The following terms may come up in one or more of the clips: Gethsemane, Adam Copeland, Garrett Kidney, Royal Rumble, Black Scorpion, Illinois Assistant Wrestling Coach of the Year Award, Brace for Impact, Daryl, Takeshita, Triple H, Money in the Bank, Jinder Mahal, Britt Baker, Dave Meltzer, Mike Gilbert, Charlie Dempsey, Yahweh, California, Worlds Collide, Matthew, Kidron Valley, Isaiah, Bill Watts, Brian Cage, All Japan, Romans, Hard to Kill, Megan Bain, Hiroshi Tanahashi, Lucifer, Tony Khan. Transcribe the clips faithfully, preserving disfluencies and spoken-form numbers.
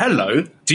Hello, do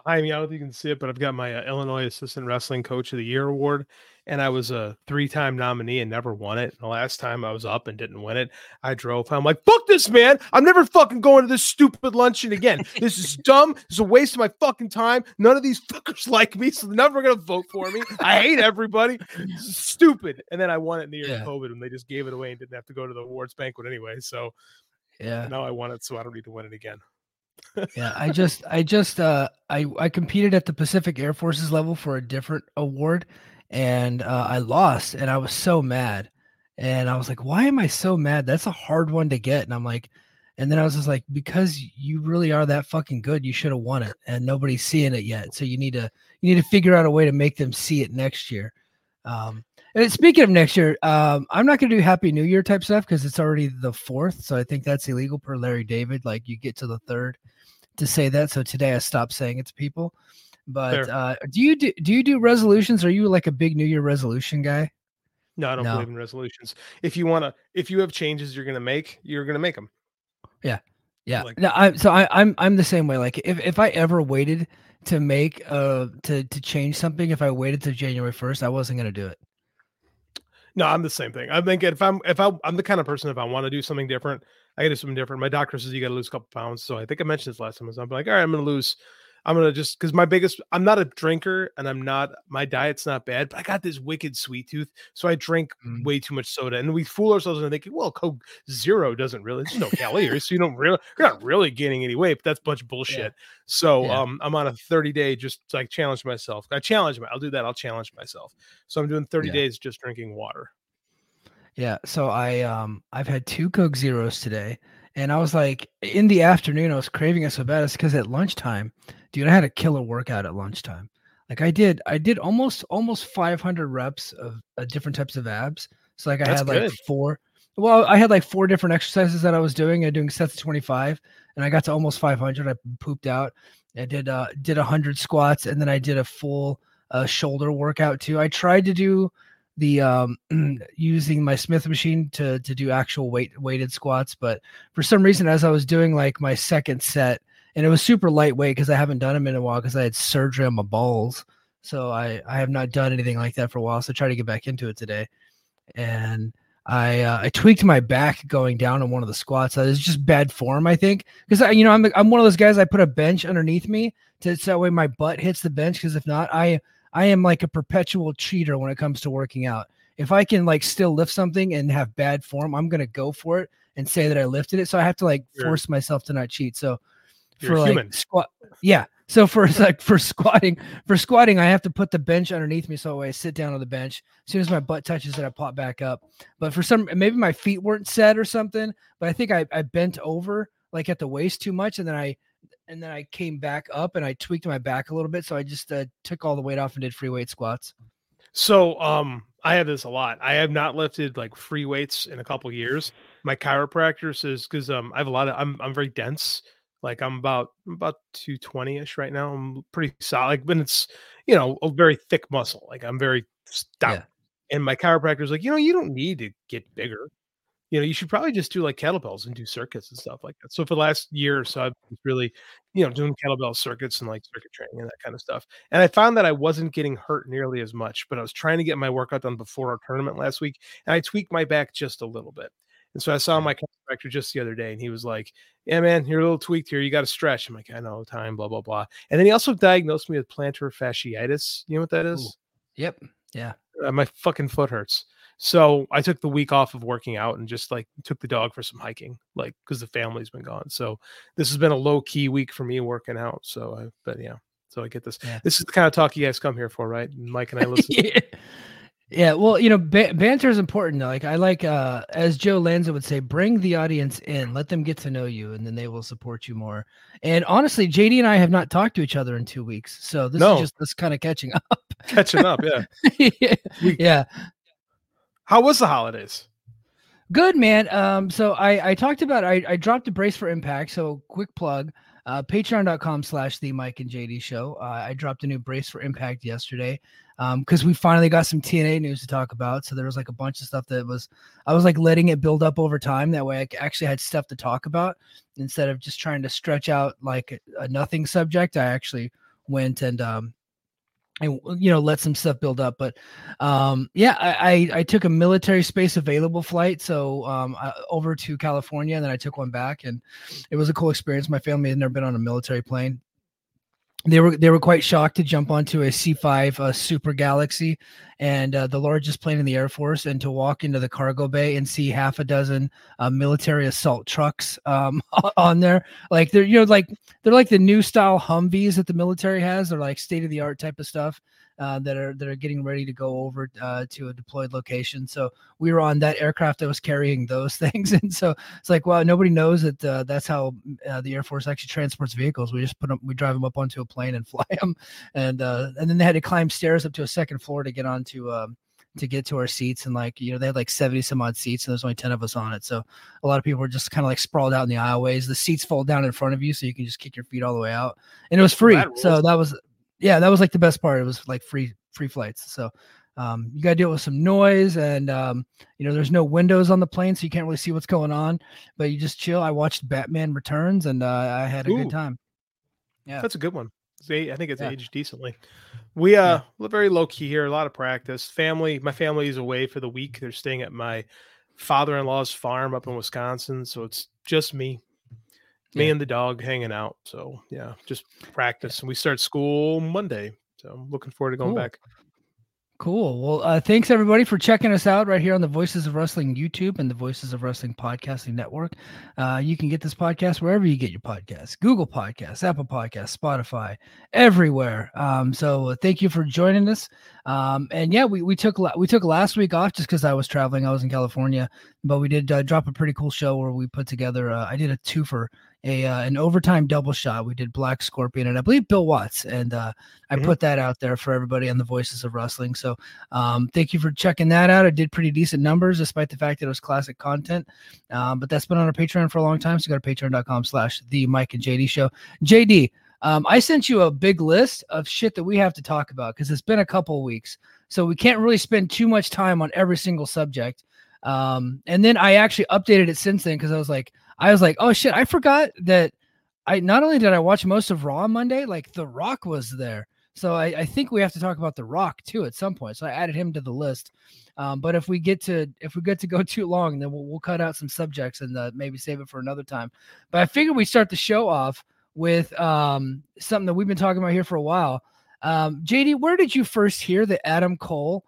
I mean, I don't think you can see it, but I've got my uh, Illinois Assistant Wrestling Coach of the Year award, and I was a three-time nominee and never won it. And the last time I was up and didn't win it, I drove home. I'm like, fuck this, man. I'm never fucking going to this stupid luncheon again. This is dumb. It's a waste of my fucking time. None of these fuckers like me, so they're never going to vote for me. I hate everybody. It's stupid. And then I won it in the year yeah. of COVID, and they just gave it away and didn't have to go to the awards banquet anyway. So yeah, now I won it, so I don't need to win it again. yeah, I just, I just, uh, I, I competed at the Pacific Air Forces level for a different award, and uh, I lost, and I was so mad, and I was like, why am I so mad? That's a hard one to get, and I'm like, and then I was just like, because you really are that fucking good, you should have won it, and nobody's seeing it yet, so you need to, you need to figure out a way to make them see it next year. Um, and speaking of next year, um, I'm not going to do Happy New Year type stuff because it's already the fourth. So I think that's illegal per Larry David. Like you get to the third to say that. So today I stopped saying it to people, but, Fair. uh, do you do, do you do resolutions? Are you like a big New Year resolution guy? No, I don't no. believe in resolutions. If you want to, if you have changes you're going to make, you're going to make them. Yeah. Yeah. Like, no, I, so I, I'm, I'm the same way. Like if, if I ever waited to make, uh, to, to change something, if I waited to January first, I wasn't going to do it. No, I'm the same thing. I think if I'm, if I, I'm the kind of person, if I want to do something different, I got to do something different. My doctor says, you got to lose a couple pounds. So I think I mentioned this last time. So I'm like, all right, I'm going to lose. I'm going to just, cause my biggest, I'm not a drinker and I'm not, my diet's not bad, but I got this wicked sweet tooth. So I drink mm. way too much soda, and we fool ourselves into thinking, well, Coke Zero doesn't really, there's no calories. So you don't really, you're not really gaining any weight, but that's a bunch of bullshit. Yeah. So yeah. um, I'm on a thirty day, just like challenge myself. I challenge my, I'll do that. I'll challenge myself. So I'm doing thirty yeah. days, just drinking water. Yeah. So I, um, I've had two Coke Zeros today. And I was like, in the afternoon, I was craving it so bad. It's because at lunchtime, dude, I had a killer workout at lunchtime. Like I did, I did almost, almost five hundred reps of uh, different types of abs. So like I That's had good. like four, Well, I had like four different exercises that I was doing. I was doing sets of twenty-five, and I got to almost five hundred. I pooped out. I did uh, did one hundred squats, and then I did a full uh, shoulder workout too. I tried to do the um, using my Smith machine to to do actual weight weighted squats, but for some reason, as I was doing like my second set, and it was super lightweight because I haven't done them in a while because I had surgery on my balls, so I I have not done anything like that for a while. So I tried to get back into it today, and I uh, I tweaked my back going down on one of the squats. It's just bad form, I think, because I, you know, I'm I'm one of those guys. I put a bench underneath me to so that way my butt hits the bench. Because if not, I I am like a perpetual cheater when it comes to working out. If I can like still lift something and have bad form, I'm gonna go for it and say that I lifted it. So I have to like you're, force myself to not cheat. So for like human. squat, yeah. So for like for squatting, for squatting, I have to put the bench underneath me so I sit down on the bench. As soon as my butt touches it, I pop back up. But for some, maybe my feet weren't set or something. But I think I, I bent over like at the waist too much, and then I and then I came back up and I tweaked my back a little bit. So I just uh, took all the weight off and did free weight squats. So um, I have this a lot. I have not lifted like free weights in a couple years. My chiropractor says because um, I have a lot of I'm I'm very dense. Like I'm about I'm about two twenty ish right now. I'm pretty solid, but it's, you know, a very thick muscle. Like I'm very stout. Yeah. And my chiropractor's like, you know, you don't need to get bigger. You know, you should probably just do like kettlebells and do circuits and stuff like that. So for the last year or so, I've been really, you know, doing kettlebell circuits and like circuit training and that kind of stuff. And I found that I wasn't getting hurt nearly as much, but I was trying to get my workout done before our tournament last week, and I tweaked my back just a little bit. And so I saw my contractor just the other day, and he was like, yeah, man, you're a little tweaked here. You got to stretch. I'm like, I know, time, blah, blah, blah. And then he also diagnosed me with plantar fasciitis. You know what that is? Ooh. Yep. Yeah. Uh, my fucking foot hurts. So I took the week off of working out and just like took the dog for some hiking, like because the family's been gone. So this has been a low key week for me working out. So, I, but yeah, so I get this. Yeah. This is the kind of talk you guys come here for, right? Mike and I listen. Yeah. Yeah, well, you know, ba- banter is important. Like I like, uh, as Joe Lanza would say, bring the audience in, let them get to know you, and then they will support you more. And honestly, J D and I have not talked to each other in two weeks, so this no. is just this kind of catching up. Catching up, yeah. yeah. We- yeah. How was the holidays? Good, man. Um, so I, I talked about I I dropped a Brace for Impact. So quick plug. Uh, patreon.com slash the Mike and J D show. Uh, I dropped a new Brace for Impact yesterday because um, we finally got some T N A news to talk about. So there was like a bunch of stuff that was, I was like letting it build up over time. That way I actually had stuff to talk about instead of just trying to stretch out like a nothing subject. I actually went and, um, and you know, let some stuff build up. But um, yeah, I, I, I took a military space available flight. So um, I, over to California, and then I took one back, and it was a cool experience. My family had never been on a military plane. They were, they were quite shocked to jump onto a C five uh, Super Galaxy and uh, the largest plane in the Air Force, and to walk into the cargo bay and see half a dozen uh, military assault trucks um, on there. Like they're, you know, like they're like the new style Humvees that the military has. They're like state of the art type of stuff uh, that are, that are getting ready to go over uh, to a deployed location. So we were on that aircraft that was carrying those things. And so it's like, wow, nobody knows that uh, that's how uh, the Air Force actually transports vehicles. We just put them, we drive them up onto a plane and fly them, and uh and then they had to climb stairs up to a second floor to get onto um to get to our seats. And like, you know, they had like seventy some odd seats, and there's only ten of us on it, so a lot of people were just kind of like sprawled out in the aisleways. The seats fold down in front of you, so you can just kick your feet all the way out, and it was free. So that was, yeah, that was like the best part. It was like free free flights. So Um, you got to deal with some noise, and, um, you know, there's no windows on the plane, so you can't really see what's going on, but you just chill. I watched Batman Returns, and uh, I had a Ooh, good time. Yeah. That's a good one. I think it's yeah. aged decently. We uh yeah. very low key here, a lot of practice. Family, my family is away for the week. They're staying at my father-in-law's farm up in Wisconsin, so it's just me, me yeah. and the dog hanging out. So, yeah, just practice. Yeah. And we start school Monday, so I'm looking forward to going Ooh. back. Cool. Well, uh, thanks everybody for checking us out right here on the Voices of Wrestling YouTube and the Voices of Wrestling Podcasting Network. Uh, you can get this podcast wherever you get your podcasts, Google Podcasts, Apple Podcasts, Spotify, everywhere. Um, so uh, thank you for joining us. Um, and yeah, we, we took, we took last week off just cause I was traveling. I was in California, but we did uh, drop a pretty cool show where we put together, uh, I did a twofer a uh, an overtime double shot. We did Black Scorpion and I believe Bill Watts, and uh, I mm-hmm. put that out there for everybody on the Voices of Wrestling. So um, thank you for checking that out. I did pretty decent numbers despite the fact that it was classic content, um, but that's been on our Patreon for a long time. So go to patreon dot com slash the Mike and J D show. J D, um, I sent you a big list of shit that we have to talk about because it's been a couple weeks, so we can't really spend too much time on every single subject. Um, and then I actually updated it since then because I was like, I was like, oh shit, I forgot that I not only did I watch most of Raw on Monday, like The Rock was there. So I, I think we have to talk about The Rock too at some point. So I added him to the list. Um, but if we get to if we get to go too long, then we'll, we'll cut out some subjects and uh, maybe save it for another time. But I figured we start the show off with um, something that we've been talking about here for a while. Um, J D, where did you first hear that Adam Cole,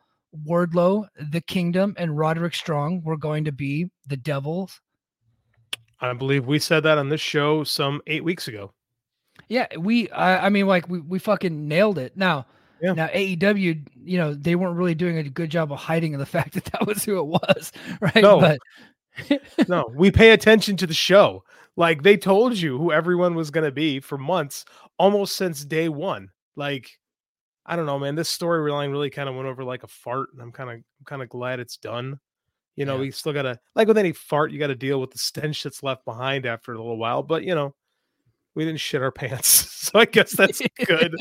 Wardlow, The Kingdom, and Roderick Strong were going to be the Devils? I believe we said that on this show some eight weeks ago. Yeah, we, I, I mean, like, we, we fucking nailed it. Now, yeah. now A E W, you know, they weren't really doing a good job of hiding the fact that that was who it was, right? No, but... no, we pay attention to the show. Like, they told you who everyone was going to be for months, almost since day one. Like, I don't know, man, this storyline really kind of went over like a fart, and I'm kind of I'm kind of glad it's done. You know, yeah. we still got to, like with any fart, you got to deal with the stench that's left behind after a little while. But, you know, we didn't shit our pants, so I guess that's good.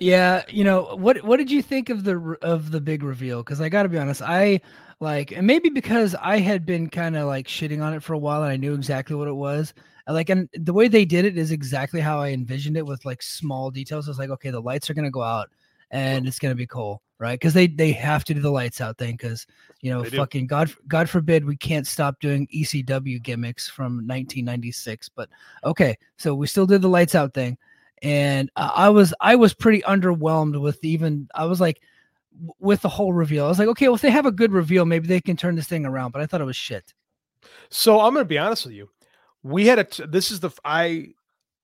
Yeah. You know, what what did you think of the of the big reveal? Because I got to be honest, I like, and maybe because I had been kind of like shitting on it for a while and I knew exactly what it was. Like, and the way they did it is exactly how I envisioned it, with like small details. I was like, okay, the lights are going to go out and it's going to be cool, right? Because they, they have to do the lights out thing because, you know, they fucking do. God God forbid we can't stop doing E C W gimmicks from nineteen ninety-six. But okay, so we still did the lights out thing. And uh, I was I was pretty underwhelmed with even, I was like, w- with the whole reveal. I was like, okay, well, if they have a good reveal, maybe they can turn this thing around. But I thought it was shit. So I'm going to be honest with you. We had a, t- this is the, I,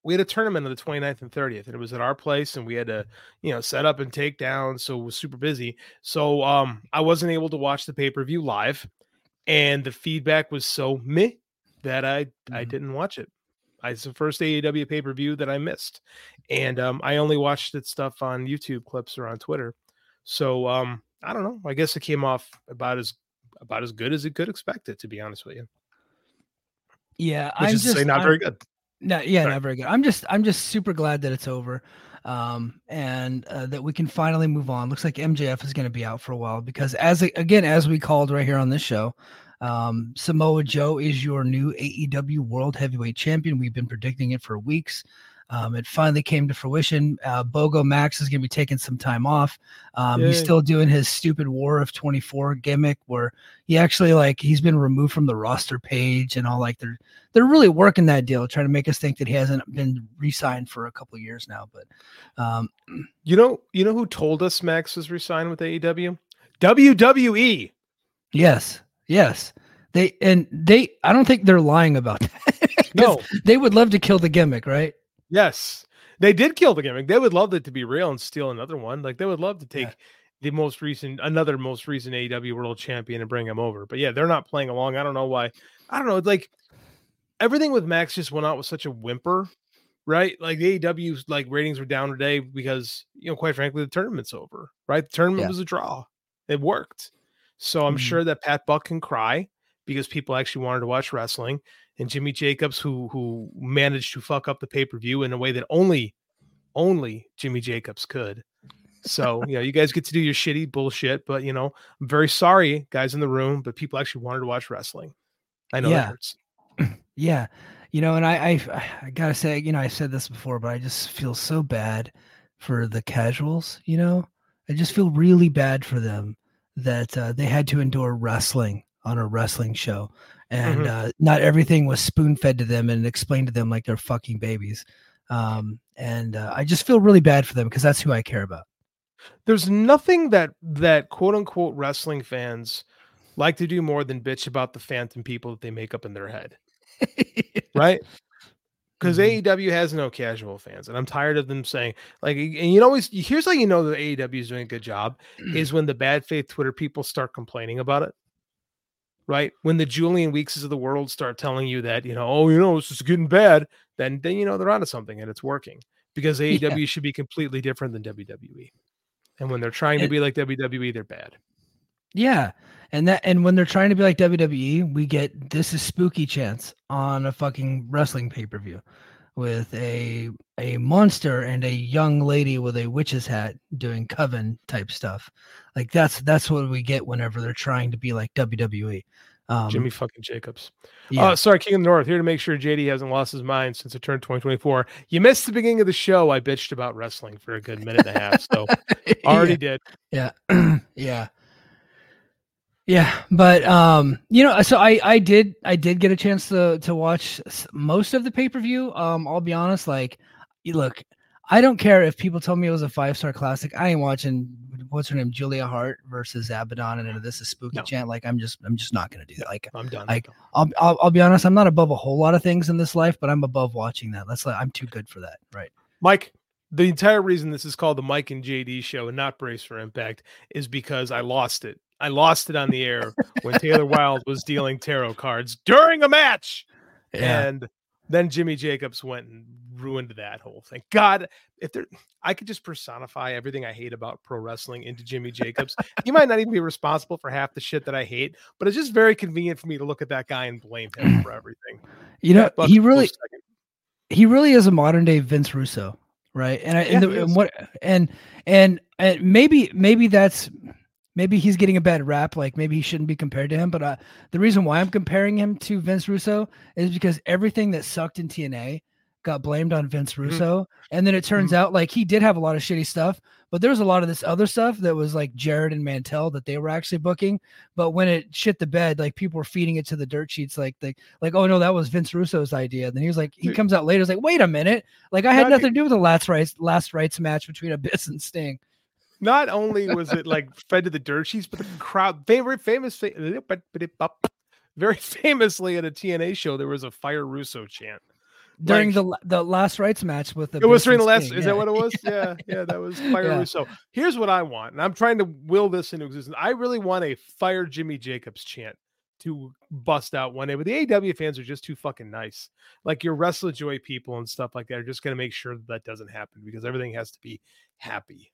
we had a tournament on the twenty-ninth and thirtieth, and it was at our place, and we had to, you know, set up and take down. So it was super busy. So um, I wasn't able to watch the pay-per-view live, and the feedback was so meh that I, mm-hmm. I didn't watch it. I, it's the first A E W pay-per-view that I missed. And um, I only watched it stuff on YouTube clips or on Twitter. So um, I don't know. I guess it came off about as, about as good as it could expect it, to be honest with you. Yeah, I'm just say not I'm, very good. No, yeah, Sorry. not very good. I'm just, I'm just super glad that it's over, um, and uh, that we can finally move on. Looks like M J F is going to be out for a while because, as again, as we called right here on this show, um, Samoa Joe is your new A E W World Heavyweight Champion. We've been predicting it for weeks. Um, it finally came to fruition. Uh, Bogo Max is going to be taking some time off. Um, he's still doing his stupid War of twenty-four gimmick where he actually, like, he's been removed from the roster page and all. Like, they're they're really working that deal, trying to make us think that he hasn't been re-signed for a couple of years now. But um, you know, you know who told us Max was re-signed with A E W? W W E. Yes, yes. They and they. I don't think they're lying about that. No, they would love to kill the gimmick, right? Yes, they did kill the gimmick. They would love it to be real and steal another one. Like, they would love to take yeah. the most recent, another most recent A E W World Champion and bring him over. But yeah, they're not playing along. I don't know why. I don't know. Like, everything with Max just went out with such a whimper, right? Like, the A E W's like ratings were down today because, you know, quite frankly, the tournament's over, right? The tournament yeah. was a draw. It worked. So I'm mm-hmm. sure that Pat Buck can cry because people actually wanted to watch wrestling. And Jimmy Jacobs, who who managed to fuck up the pay-per-view in a way that only, only Jimmy Jacobs could. So, you know, you guys get to do your shitty bullshit, but, you know, I'm very sorry, guys in the room, but people actually wanted to watch wrestling. I know yeah. that hurts. Yeah. You know, and I, I, I got to say, you know, I said this before, but I just feel so bad for the casuals, you know? I just feel really bad for them that uh, they had to endure wrestling on a wrestling show. And mm-hmm. uh, not everything was spoon-fed to them and explained to them like they're fucking babies. Um, and uh, I just feel really bad for them because that's who I care about. There's nothing that that quote-unquote wrestling fans like to do more than bitch about the phantom people that they make up in their head. Right? Because mm-hmm. A E W has no casual fans, and I'm tired of them saying, like, and you always, here's how you know that A E W is doing a good job, is when the bad faith Twitter people start complaining about it. right? When the Julian Weekses of the world start telling you that, you know, oh, you know, this is getting bad, then, then you know, they're onto something and it's working, because A E W yeah. should be completely different than W W E. And when they're trying it, to be like W W E, they're bad. Yeah. And that, and when they're trying to be like W W E, we get, this is spooky chants on a fucking wrestling pay-per-view with a, a monster and a young lady with a witch's hat doing coven type stuff. Like that's, that's what we get whenever they're trying to be like W W E. Um, Jimmy fucking Jacobs. Yeah. Oh, sorry. King of the North here to make sure J D hasn't lost his mind since it turned twenty twenty-four. You missed the beginning of the show. I bitched about wrestling for a good minute and a half. So already yeah. did. Yeah. yeah. Yeah, but um, you know, so I, I did I did get a chance to to watch most of the pay per view. Um, I'll be honest, like, look, I don't care if people told me it was a five star classic. I ain't watching. What's her name, Julia Hart versus Abaddon, and this is spooky no. chant. Like, I'm just I'm just not gonna do that. Like, I'm done. Like, I'll, I'll I'll be honest, I'm not above a whole lot of things in this life, but I'm above watching that. That's like, I'm too good for that, right? Mike. The entire reason this is called the Mike and J D show and not Brace for Impact is because I lost it. I lost it on the air when Taylor Wilde was dealing tarot cards during a match. Yeah. And then Jimmy Jacobs went and ruined that whole thing. God, if there, I could just personify everything I hate about pro wrestling into Jimmy Jacobs. He might not even be responsible for half the shit that I hate, but it's just very convenient for me to look at that guy and blame him for everything. You know, he really, he really is a modern day Vince Russo. Right. And, I, yeah, and, the, and what, and, and, and maybe, maybe that's, maybe he's getting a bad rap. Like maybe he shouldn't be compared to him. But uh, the reason why I'm comparing him to Vince Russo is because everything that sucked in T N A got blamed on Vince Russo. Mm-hmm. And then it turns mm-hmm. out like he did have a lot of shitty stuff, but there was a lot of this other stuff that was like Jared and Mantel that they were actually booking. But when it shit the bed, like people were feeding it to the dirt sheets. Like, they, like, oh no, that was Vince Russo's idea. And then he was like, he comes out later. He's like, wait a minute. Like I had Not nothing it. to do with the last rights, last rights match between Abyss and Sting. Not only was it like fed to the dirt sheets, but the crowd, they were famous, very famously at a T N A show, there was a Fire Russo chant. During like, the the last rights match with the it was during the last. Sting, is yeah. that what it was? Yeah, yeah, that was Fire yeah. Russo. Here's what I want, and I'm trying to will this into existence. I really want a Fire Jimmy Jacobs chant to bust out one day, but the A E W fans are just too fucking nice. Like your Russell Joy people and stuff like that are just going to make sure that that doesn't happen because everything has to be happy.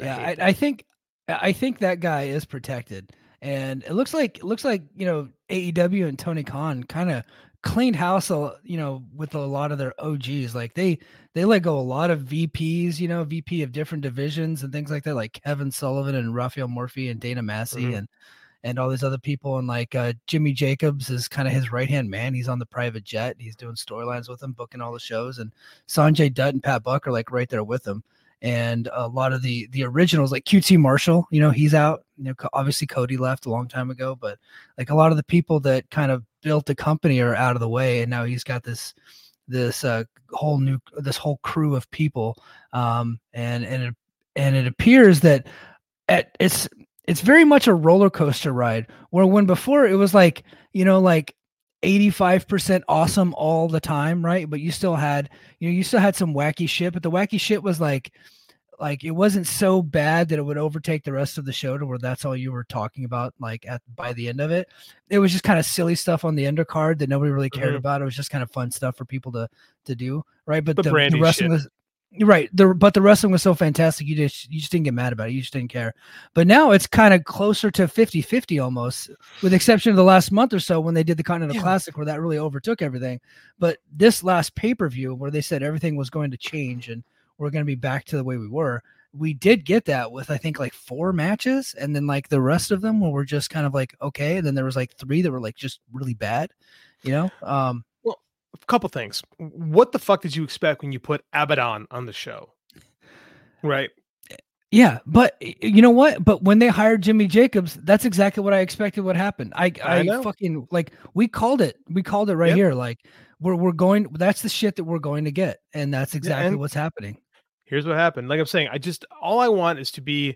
I yeah, I, I think I think that guy is protected, and it looks like it looks like you know A E W and Tony Khan kind of cleaned house, you know, with a lot of their O Gs. Like they they let go a lot of V Ps, you know, V P of different divisions and things like that, like Kevin Sullivan and Raphael Morphy and Dana Massey mm-hmm. and and all these other people. And like uh, Jimmy Jacobs is kind of his right hand man. He's on the private jet. He's doing storylines with him, booking all the shows. And Sanjay Dutt and Pat Buck are like right there with him. And a lot of the the originals, like Q T Marshall, you know, he's out. You know, obviously Cody left a long time ago, but like a lot of the people that kind of built the company are out of the way, and now he's got this this uh, whole new this whole crew of people. Um, and and it, and it appears that at, it's it's very much a roller coaster ride. Where when before it was like you know like. eighty-five percent awesome all the time, right? But you still had, you know, you still had some wacky shit, but the wacky shit was like, like it wasn't so bad that it would overtake the rest of the show to where that's all you were talking about. Like at by the end of it, it was just kind of silly stuff on the undercard that nobody really cared mm-hmm. about. It was just kind of fun stuff for people to to do, right? But the, the, the wrestling shit. was right. The but the wrestling was so fantastic, you just you just didn't get mad about it. You just didn't care. But now it's kind of closer to fifty-fifty almost, with the exception of the last month or so when they did the Continental yeah. Classic, where that really overtook everything. But this last pay-per-view where they said everything was going to change and we're going to be back to the way we were, we did get that with I think like four matches, and then like the rest of them where we're just kind of like okay. And then there was like three that were like just really bad, you know. Um, A couple things. What the fuck did you expect when you put Abaddon on the show? Right. Yeah, but you know what? But when they hired Jimmy Jacobs, that's exactly what I expected would happen. I I, I fucking like we called it. We called it right yep. here. Like we're we're going that's the shit that we're going to get. And that's exactly yeah, and what's happening. Here's what happened. Like I'm saying, I just all I want is to be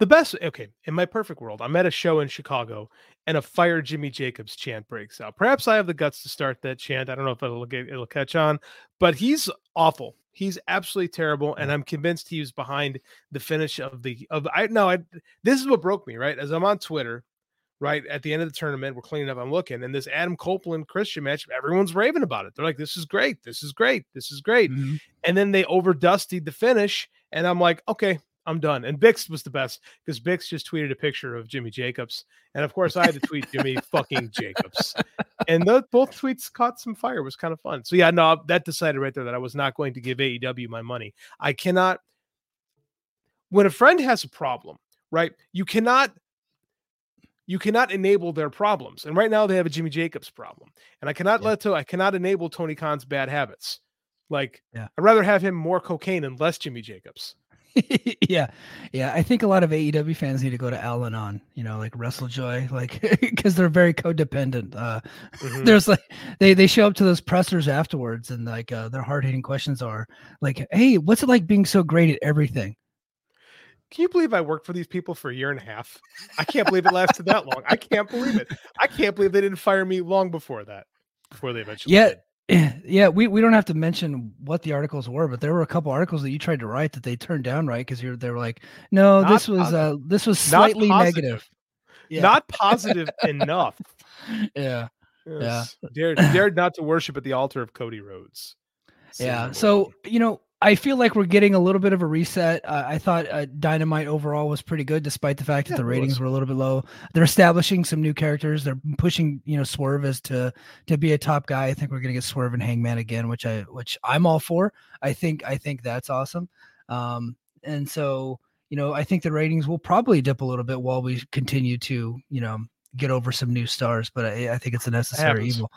the best. Okay, in my perfect world, I'm at a show in Chicago and a Fire Jimmy Jacobs chant breaks out. Perhaps I have the guts to start that chant. I don't know if it'll get, it'll catch on, but he's awful. He's absolutely terrible, and I'm convinced he was behind the finish of the of. I no, I this is what broke me. Right as I'm on Twitter, right at the end of the tournament. We're cleaning up. I'm looking, and this Adam Copeland Christian match, everyone's raving about it. They're like, this is great. This is great. This is great. Mm-hmm. And then they overdustied the finish. And I'm like, okay, I'm done. And Bix was the best because Bix just tweeted a picture of Jimmy Jacobs. And of course I had to tweet Jimmy fucking Jacobs. And those, both tweets caught some fire. It was kind of fun. So yeah, no, that decided right there that I was not going to give A E W my money. I cannot, when a friend has a problem, right? You cannot, you cannot enable their problems. And right now they have a Jimmy Jacobs problem. And I cannot yeah. let to, I cannot enable Tony Khan's bad habits. Like yeah. I'd rather have him more cocaine and less Jimmy Jacobs. yeah. Yeah. I think a lot of A E W fans need to go to Al-Anon, you know, like Russell Joy, like, because they're very codependent. Uh, mm-hmm. There's like, they, they show up to those pressers afterwards and like uh, their hard hitting questions are like, hey, what's it like being so great at everything? Can you believe I worked for these people for a year and a half? I can't believe it lasted that long. I can't believe it. I can't believe they didn't fire me long before that, before they eventually yeah. did. Yeah, we, we don't have to mention what the articles were, but there were a couple articles that you tried to write that they turned down, right? Because you're they were like, no, not this was positive. uh this was slightly not negative, yeah. not positive enough. Yeah, yes. yeah. Dared dared not to worship at the altar of Cody Rhodes. So, yeah, so you know. I feel like we're getting a little bit of a reset. Uh, I thought uh, Dynamite overall was pretty good, despite the fact that yeah, the ratings were a little bit low. They're establishing some new characters. They're pushing, you know, Swerve as to to be a top guy. I think we're going to get Swerve and Hangman again, which I which I'm all for. I think I think that's awesome. Um, and so, you know, I think the ratings will probably dip a little bit while we continue to, you know, get over some new stars. But I, I think it's a necessary evil.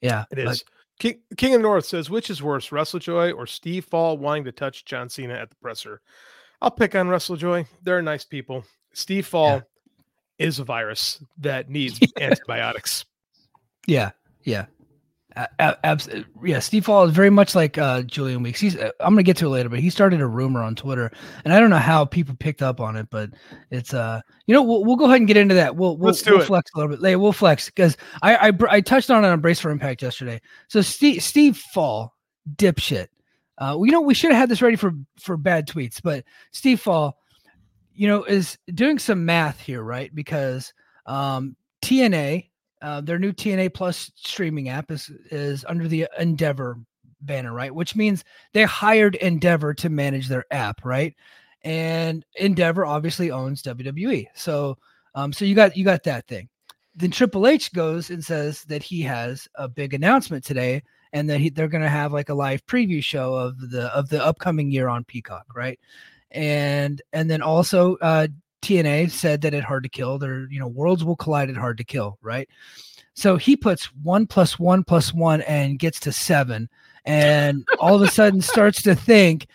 Yeah, it is. But, King, King of the North says, which is worse, Russell Joy or Steve Fall wanting to touch John Cena at the presser? I'll pick on Russell Joy. They're nice people. Steve Fall yeah. is a virus that needs antibiotics. Yeah, yeah. Uh, abs- yeah, Steve Fall is very much like uh, Julian Weeks. He's, uh, I'm going to get to it later, but he started a rumor on Twitter, and I don't know how people picked up on it, but it's uh, you know, we'll, we'll go ahead and get into that. We'll we'll, Let's do we'll it. flex a little bit. Later. We'll flex because I, I I touched on it on Brace for Impact yesterday. So Steve Steve Fall, dipshit. Uh, you know, we should have had this ready for for bad tweets, but Steve Fall, you know, is doing some math here, right? Because um, T N A. Uh, their new T N A Plus streaming app is is under the Endeavor banner, right? Which means they hired Endeavor to manage their app, right? And Endeavor obviously owns W W E, so um, so you got you got that thing. Then Triple H goes and says that he has a big announcement today, and that he, they're going to have like a live preview show of the of the upcoming year on Peacock, right? And and then also. Uh, T N A said that at Hard to Kill, their you know worlds will collide at Hard to Kill, right? So he puts one plus one plus one and gets to seven, and all of a sudden starts to think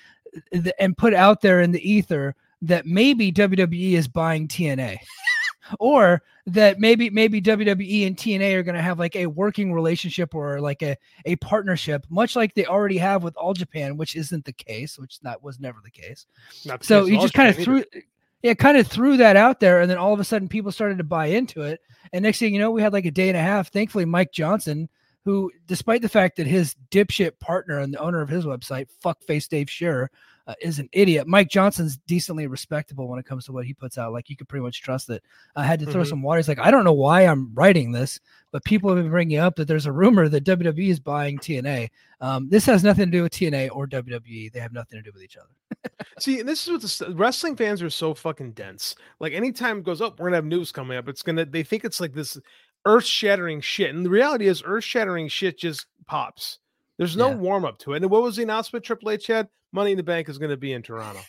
th- and put out there in the ether that maybe W W E is buying T N A, or that maybe maybe W W E and T N A are going to have like a working relationship or like a a partnership, much like they already have with All Japan, which isn't the case, which that was never the case. Not the so case he just kind of threw. Yeah, kind of threw that out there, and then all of a sudden people started to buy into it. And next thing you know, we had like a day and a half. Thankfully, Mike Johnson, who, despite the fact that his dipshit partner and the owner of his website, fuckface Dave Shearer, uh, is an idiot, Mike Johnson's decently respectable when it comes to what he puts out. Like, you could pretty much trust it. I had to throw mm-hmm. some water. He's like, I don't know why I'm writing this, but people have been bringing up that there's a rumor that W W E is buying T N A. Um, this has nothing to do with T N A or W W E. They have nothing to do with each other. See, and this is what the wrestling fans are so fucking dense. Like, anytime it goes up, we're gonna have news coming up. It's gonna, they think it's like this earth-shattering shit, and the reality is, earth-shattering shit just pops. There's no yeah. warm up to it. And what was the announcement Triple H had? Money in the Bank is going to be in Toronto.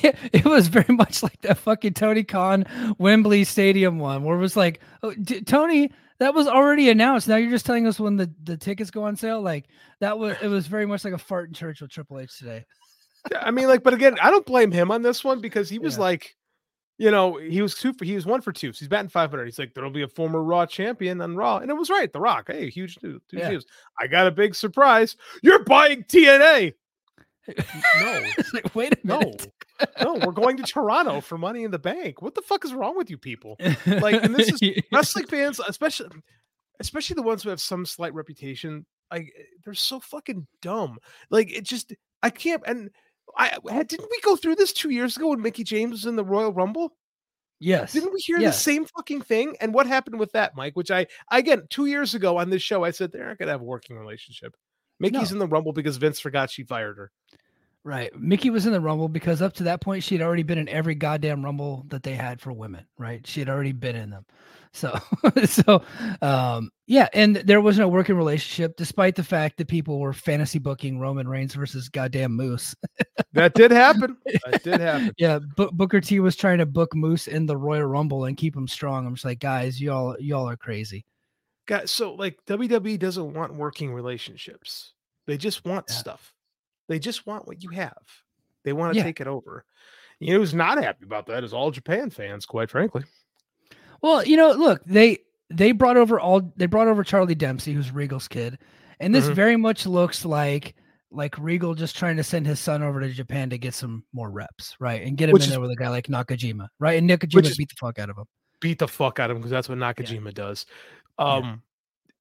Yeah, it was very much like that fucking Tony Khan Wembley Stadium one, where it was like, oh, d- Tony, that was already announced. Now you're just telling us when the, the tickets go on sale. Like that was, it was very much like a fart in church with Triple H today. I mean, like, but again, I don't blame him on this one because he was yeah. like, you know, he was two for, he was one for two. So he's batting five hundred. He's like, there'll be a former Raw champion on Raw. And it was right. The Rock. Hey, huge two, two yeah. teams. I got a big surprise. You're buying T N A. No. Like, wait a minute. No. No, we're going to Toronto for Money in the Bank. What the fuck is wrong with you people? Like, and this is wrestling fans, especially, especially the ones who have some slight reputation. Like, they're so fucking dumb. Like, it just, I can't, and I didn't we go through this two years ago when Mickey James was in the Royal Rumble? Yes. Didn't we hear yes. the same fucking thing? And what happened with that, Mike? Which I, again, two years ago on this show, I said, they're not going to have a working relationship. Mickey's no. in the Rumble because Vince forgot she fired her. Right. Mickey was in the Rumble because up to that point, she had already been in every goddamn Rumble that they had for women, right? She had already been in them. So, so um, yeah. And there was no working relationship, despite the fact that people were fantasy booking Roman Reigns versus goddamn Moose. That did happen. That did happen. Yeah. B- Booker T was trying to book Moose in the Royal Rumble and keep him strong. I'm just like, guys, y'all, y'all are crazy. God, so like W W E doesn't want working relationships. They just want yeah. stuff. They just want what you have. They want to yeah. take it over. You know who's not happy about that is All Japan fans, quite frankly. Well, you know, look, they they brought over all they brought over Charlie Dempsey, who's Regal's kid, and this mm-hmm. very much looks like like Regal just trying to send his son over to Japan to get some more reps, right, and get him which in there is, with a guy like Nakajima, right, and Nakajima is, beat the fuck out of him. Beat the fuck out of him because that's what Nakajima yeah. does. Um,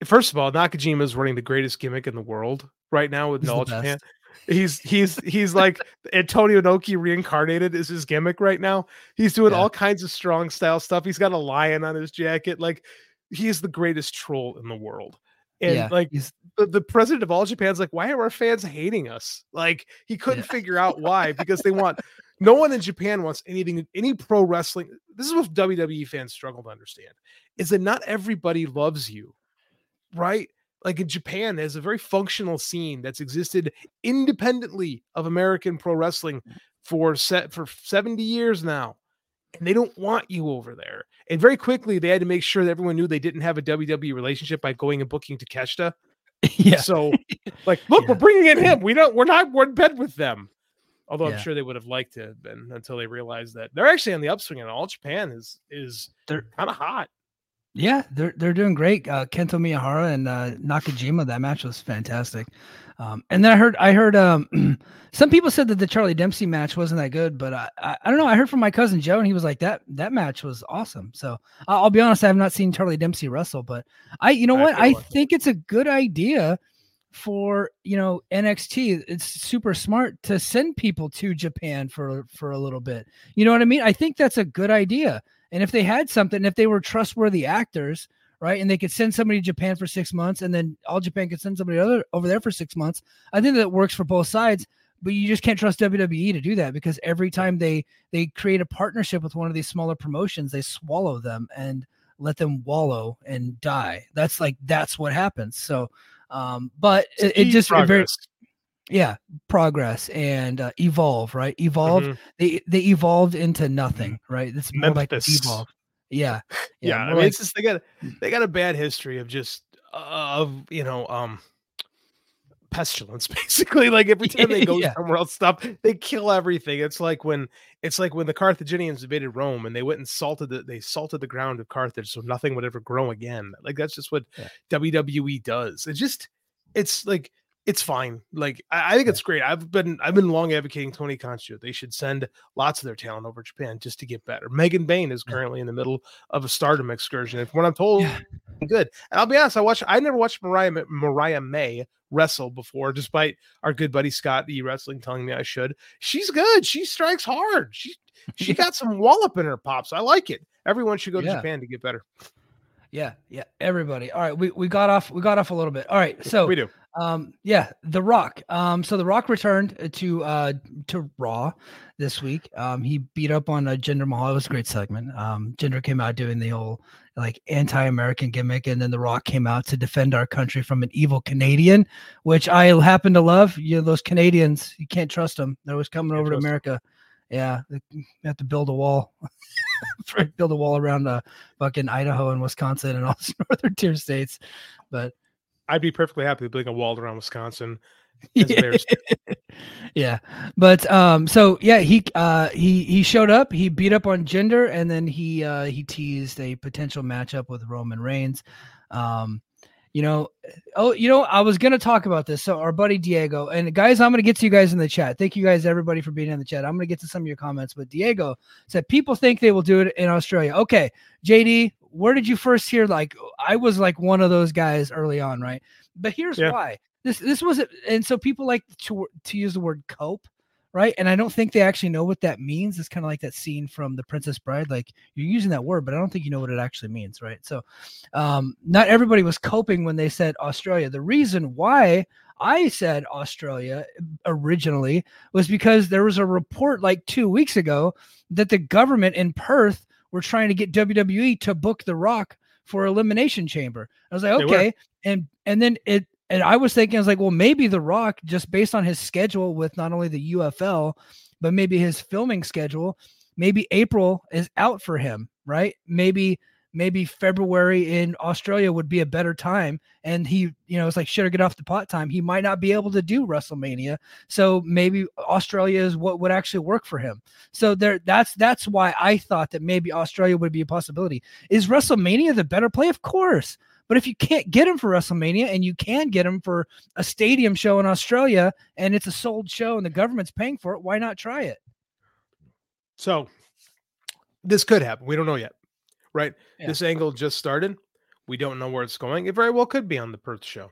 yeah. First of all, Nakajima is running the greatest gimmick in the world right now with All Japan. Best. He's he's he's like Antonio Inoki reincarnated is his gimmick right now. He's doing yeah. all kinds of strong style stuff. He's got a lion on his jacket. Like he is the greatest troll in the world. And yeah, like the, the president of All Japan's like, why are our fans hating us? Like he couldn't yeah. figure out why, because they want no one in Japan wants anything, any pro wrestling. This is what W W E fans struggle to understand, is that not everybody loves you, right? Like in Japan, there's a very functional scene that's existed independently of American pro wrestling for set for seventy years now. And they don't want you over there. And very quickly, they had to make sure that everyone knew they didn't have a W W E relationship by going and booking Takeshita. Yeah. So like, look, yeah. we're bringing in him. We don't, we're not, we're in bed with them. Although yeah. I'm sure they would have liked to have been until they realized that they're actually on the upswing and All Japan is, is they're kind of hot. Yeah, they're they're doing great. Uh, Kento Miyahara and uh, Nakajima. That match was fantastic. Um, and then I heard I heard um, some people said that the Charlie Dempsey match wasn't that good, but I, I I don't know. I heard from my cousin Joe, and he was like that that match was awesome. So I'll, I'll be honest, I have not seen Charlie Dempsey wrestle, but I you know I what I like think it. It's a good idea for you know N X T. It's super smart to send people to Japan for for a little bit. You know what I mean? I think that's a good idea. And if they had something, if they were trustworthy actors, right, and they could send somebody to Japan for six months and then All Japan could send somebody other, over there for six months, I think that works for both sides, but you just can't trust W W E to do that because every time they they create a partnership with one of these smaller promotions, they swallow them and let them wallow and die. That's like, that's what happens. So, um, but it, it just it very... Yeah, progress and uh, evolve, right? Evolve. Mm-hmm. They they evolved into nothing, right? It's more Memphis. Like evolve. Yeah, yeah. yeah I mean, like... it's just, they got they got a bad history of just uh, of you know um pestilence, basically. Like every time they go yeah. somewhere else, stuff they kill everything. It's like when it's like when the Carthaginians invaded Rome and they went and salted the they salted the ground of Carthage so nothing would ever grow again. Like that's just what yeah. W W E does. It just it's like. It's fine. Like I, I think yeah. it's great. I've been I've been long advocating Tony Concho. They should send lots of their talent over Japan just to get better. Megan Bain is currently yeah. in the middle of a Stardom excursion. And from what I'm told, yeah. good. And I'll be honest, I watched I never watched Mariah Mariah May wrestle before, despite our good buddy Scott E Wrestling telling me I should. She's good. She strikes hard. She she got some wallop in her pops. I like it. Everyone should go to yeah. Japan to get better. Yeah, yeah. Everybody. All right. We we got off we got off a little bit. All right. So we do. Um, yeah, The Rock. Um, so The Rock returned to uh to Raw this week. Um, he beat up on uh, Jinder Mahal. It was a great segment. Um, Jinder came out doing the whole like anti-American gimmick, and then The Rock came out to defend our country from an evil Canadian, which I happen to love. You know, those Canadians, you can't trust them. They're always coming over to America. Them. Yeah, you have to build a wall. Build a wall around uh, fucking Idaho and Wisconsin and all those northern tier states, but. I'd be perfectly happy building a wall around Wisconsin. yeah. But um, so yeah, he uh he he showed up, he beat up on Jinder, and then he uh he teased a potential matchup with Roman Reigns. Um, you know, oh, you know, I was gonna talk about this. So our buddy Diego, and guys, I'm gonna get to you guys in the chat. Thank you guys, everybody, for being in the chat. I'm gonna get to some of your comments, but Diego said people think they will do it in Australia. Okay, J D. Where did you first hear? Like, I was like one of those guys early on, right? But here's yeah. why this this was, and so people like to to use the word cope, right? And I don't think they actually know what that means. It's kind of like that scene from The Princess Bride. Like, you're using that word, but I don't think you know what it actually means, right? So um, not everybody was coping when they said Australia. The reason why I said Australia originally was because there was a report like two weeks ago that the government in Perth were trying to get W W E to book The Rock for Elimination Chamber. I was like, okay. And and then it, and I was thinking, I was like, well, maybe The Rock, just based on his schedule with not only the U F L, but maybe his filming schedule, maybe April is out for him, right? Maybe, maybe February in Australia would be a better time. And he, you know, it's like, shit or get off the pot time. He might not be able to do WrestleMania. So maybe Australia is what would actually work for him. So there, that's, that's why I thought that maybe Australia would be a possibility. Is WrestleMania the better play? Of course. But if you can't get him for WrestleMania and you can get him for a stadium show in Australia and it's a sold show and the government's paying for it, why not try it? So this could happen. We don't know yet, right? Yeah. This angle just started. We don't know where it's going. It very well could be on the Perth show.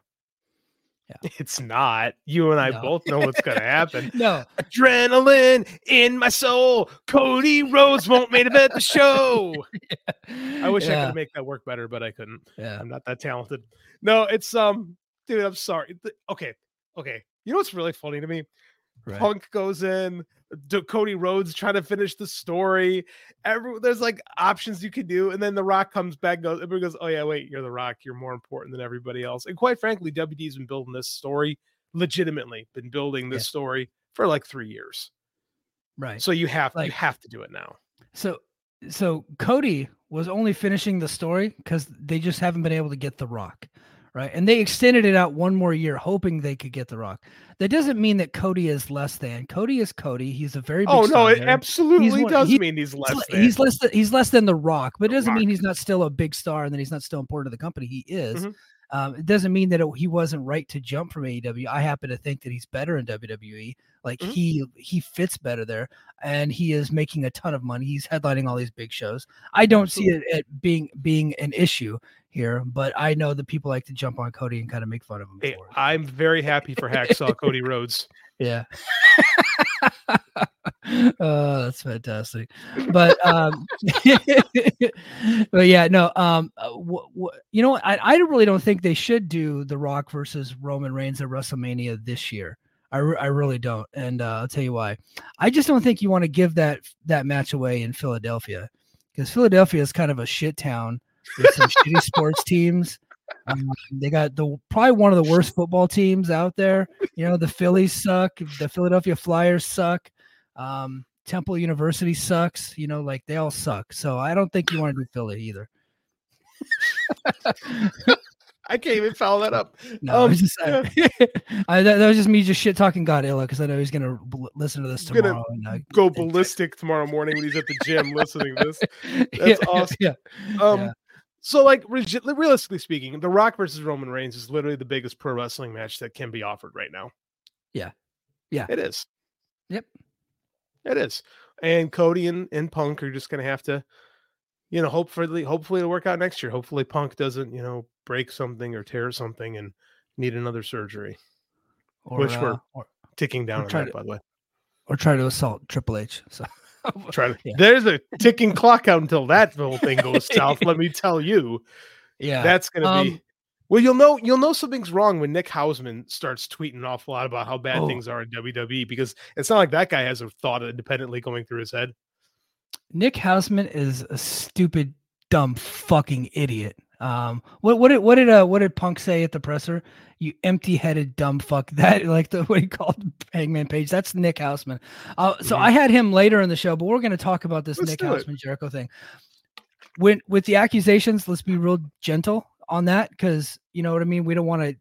Yeah. It's not. You and I no. both know what's going to happen. No. Adrenaline in my soul. Cody Rhodes won't main event the show. Yeah. I wish yeah. I could make that work better, but I couldn't. Yeah. I'm not that talented. No, it's, um, dude, I'm sorry. Okay. Okay. You know what's really funny to me? Right. Punk goes in. Cody Rhodes trying to finish the story. Every, there's like options you can do. And then The Rock comes back and goes, everybody goes, oh yeah, wait, you're The Rock. You're more important than everybody else. And quite frankly, W W E's been building this story, legitimately been building this yeah. story for like three years. Right. So you have, like, you have to do it now. So, so Cody was only finishing the story because they just haven't been able to get The Rock. Right. And they extended it out one more year, hoping they could get The Rock. That doesn't mean that Cody is less than. Cody is Cody. He's a very big oh, star. Oh, no, it there. absolutely one, does he, mean he's less than. He's less than, he's less than The Rock, but it doesn't mean he's not still a big star and that he's not still important to the company. He is. Mm-hmm. Um, it doesn't mean that it, he wasn't right to jump from A E W. I happen to think that he's better in W W E. Like mm-hmm. he he fits better there, and he is making a ton of money. He's headlining all these big shows. I don't Absolutely. see it, it being being an issue here, but I know that people like to jump on Cody and kind of make fun of him. Hey, I'm very happy for Hacksaw Cody Rhodes. Yeah. Oh, that's fantastic. But um but yeah, no, um w- w- you know, I, I really don't think they should do The Rock versus Roman Reigns at WrestleMania this year. I, re- I really don't, and uh, I'll tell you why. I just don't think you want to give that that match away in Philadelphia, because Philadelphia is kind of a shit town with some shitty sports teams. Um, they got the probably one of the worst football teams out there. You know, the Phillies suck. The Philadelphia Flyers suck. Um, Temple University sucks. You know, like they all suck. So I don't think you want to do Philly either. I can't even follow that up. No, um, just, yeah. I, I, that, that was just me just shit talking Godilla, because I know he's gonna bl- listen to this I'm tomorrow. And, uh, go and, ballistic tomorrow morning when he's at the gym listening to this. That's yeah, awesome. Yeah. Um, yeah. So, like, realistically speaking, The Rock versus Roman Reigns is literally the biggest pro wrestling match that can be offered right now. Yeah, yeah, it is. Yep, it is. And Cody and, and Punk are just gonna have to, you know, hopefully, hopefully it'll work out next year. Hopefully, Punk doesn't, you know, break something or tear something and need another surgery, or, which uh, we're or, ticking down on that, to, by the way. Or try to assault Triple H. So. Try to, yeah. There's a ticking clock out until that whole thing goes south. Let me tell you, yeah, that's gonna um, be. Well, you'll know you'll know something's wrong when Nick Hausman starts tweeting an awful lot about how bad oh. things are in W W E, because it's not like that guy has a thought independently going through his head. Nick Hausman is a stupid, dumb, fucking idiot. Um, what what did what did uh, what did Punk say at the presser? You empty-headed dumb fuck. That like the what he called Hangman Page. That's Nick Hausman. Uh, so mm-hmm. I had him later in the show, but we're going to talk about this let's Nick Hausman Jericho thing. When with the accusations, let's be real gentle on that, because you know what I mean. We don't want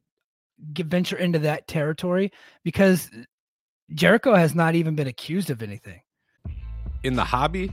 to venture into that territory, because Jericho has not even been accused of anything. In the hobby,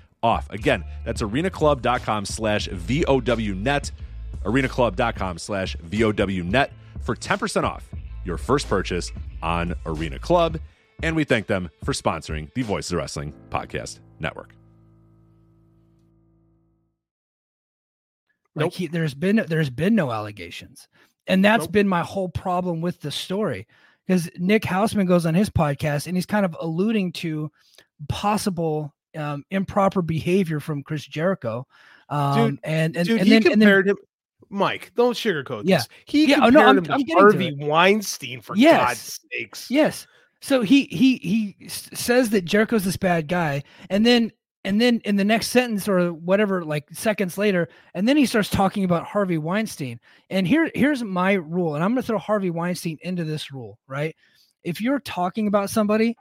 off. Again, that's arenaclub.com slash VOWnet, arenaclub.com slash VOWnet for ten percent off your first purchase on Arena Club. And we thank them for sponsoring the Voices of Wrestling Podcast Network. Like nope. he, there's been, there's been no allegations. And that's nope. been my whole problem with the story, because Nick Houseman goes on his podcast and he's kind of alluding to possible Um, improper behavior from Chris Jericho, um, dude, and and, dude, and then he compared and then, him. Mike, don't sugarcoat yeah. this. He yeah, compared oh, no, I'm, him I'm to Harvey to Weinstein for yes. God's sakes. Yes. So he he he says that Jericho's this bad guy, and then and then in the next sentence or whatever, like seconds later, and then he starts talking about Harvey Weinstein. And here here's my rule, and I'm going to throw Harvey Weinstein into this rule, right? If you're talking about somebody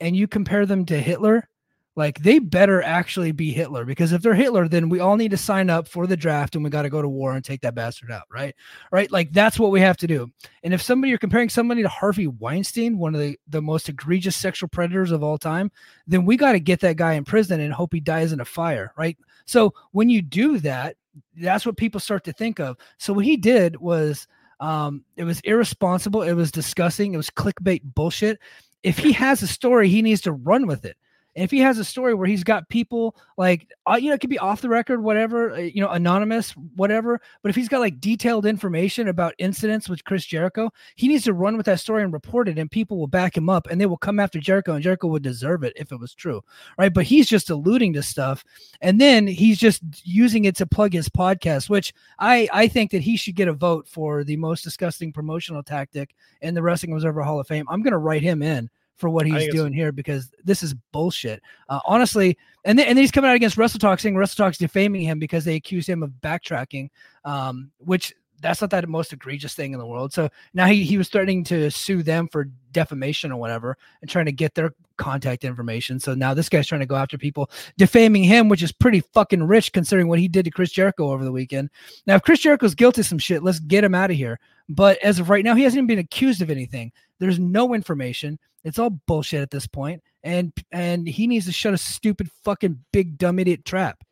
and you compare them to Hitler, like, they better actually be Hitler, because if they're Hitler, then we all need to sign up for the draft and we got to go to war and take that bastard out, right? Right? Like, that's what we have to do. And if somebody, you're comparing somebody to Harvey Weinstein, one of the, the most egregious sexual predators of all time, then we got to get that guy in prison and hope he dies in a fire, right? So when you do that, that's what people start to think of. So what he did was, um, it was irresponsible. It was disgusting. It was clickbait bullshit. If he has a story, he needs to run with it. If he has a story where he's got people like, you know, it could be off the record, whatever, you know, anonymous, whatever. But if he's got like detailed information about incidents with Chris Jericho, he needs to run with that story and report it, and people will back him up and they will come after Jericho, and Jericho would deserve it if it was true. Right. But he's just alluding to stuff, and then he's just using it to plug his podcast, which I, I think that he should get a vote for the most disgusting promotional tactic in the Wrestling Observer Hall of Fame. I'm going to write him in for what he's doing here, because this is bullshit. Uh, honestly, and, th- and then he's coming out against WrestleTalk, saying WrestleTalk's defaming him because they accuse him of backtracking, um, which that's not that most egregious thing in the world. So now he, he was threatening to sue them for defamation or whatever and trying to get their contact information. So now this guy's trying to go after people defaming him, which is pretty fucking rich considering what he did to Chris Jericho over the weekend. Now, if Chris Jericho's guilty of some shit, let's get him out of here. But as of right now, he hasn't even been accused of anything. There's no information. It's all bullshit at this point. And and he needs to shut a stupid fucking big dumb idiot trap.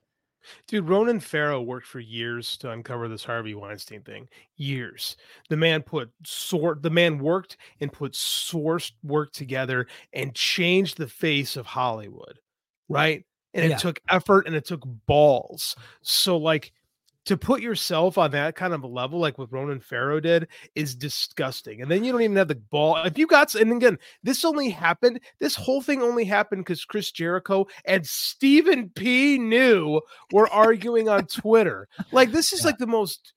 Dude, Ronan Farrow worked for years to uncover this Harvey Weinstein thing. Years. The man put sort the man worked and put sourced work together and changed the face of Hollywood. Right? And yeah. It took effort and it took balls. So like to put yourself on that kind of a level, like what Ronan Farrow did, is disgusting. And then you don't even have the ball. If you got, and again, this only happened, this whole thing only happened because Chris Jericho and Stephen P. New were arguing on Twitter. Like, this is yeah. like the most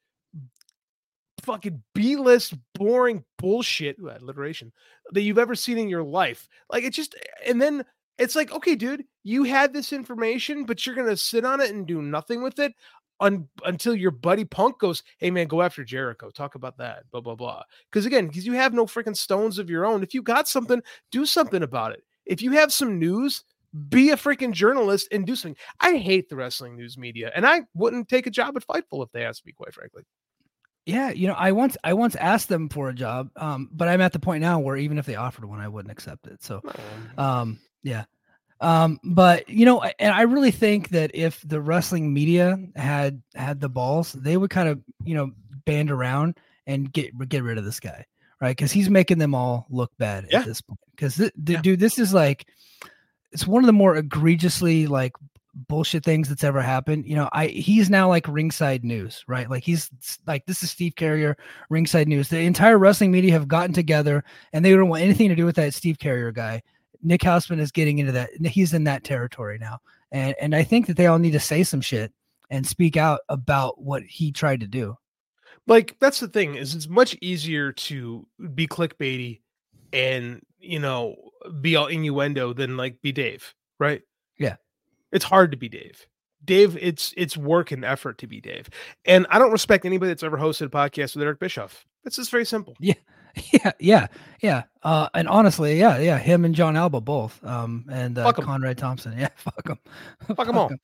fucking B-list, boring bullshit, ooh, alliteration, that you've ever seen in your life. Like, it just, and then it's like, okay, dude, you had this information, but you're going to sit on it and do nothing with it un- until your buddy Punk goes, hey, man, go after Jericho. Talk about that, blah, blah, blah. Because, again, because you have no freaking stones of your own. If you got something, do something about it. If you have some news, be a freaking journalist and do something. I hate the wrestling news media, and I wouldn't take a job at Fightful if they asked me, quite frankly. Yeah, you know, I once I once asked them for a job, um, but I'm at the point now where even if they offered one, I wouldn't accept it. So, um, yeah. Um, but, you know, and I really think that if the wrestling media had had the balls, they would kind of, you know, band around and get get rid of this guy, right? Because he's making them all look bad yeah. at this point. Because, th- yeah. dude, this is like, it's one of the more egregiously, like, bullshit things that's ever happened. You know, I he's now like ringside news, right? Like he's like, this is Steve Carrier, ringside news. The entire wrestling media have gotten together and they don't want anything to do with that Steve Carrier guy. Nick Houseman is getting into that. He's in that territory now. And and I think that they all need to say some shit and speak out about what he tried to do. Like, that's the thing, is it's much easier to be clickbaity and, you know, be all innuendo than like be Dave, right? Yeah. It's hard to be Dave. Dave, it's it's work and effort to be Dave. And I don't respect anybody that's ever hosted a podcast with Eric Bischoff. It's just very simple. Yeah, yeah, yeah, yeah. Uh, and honestly, yeah, yeah. Him and John Alba both. Um, and uh, Conrad Thompson. Yeah, fuck them. Fuck, fuck them all. Em.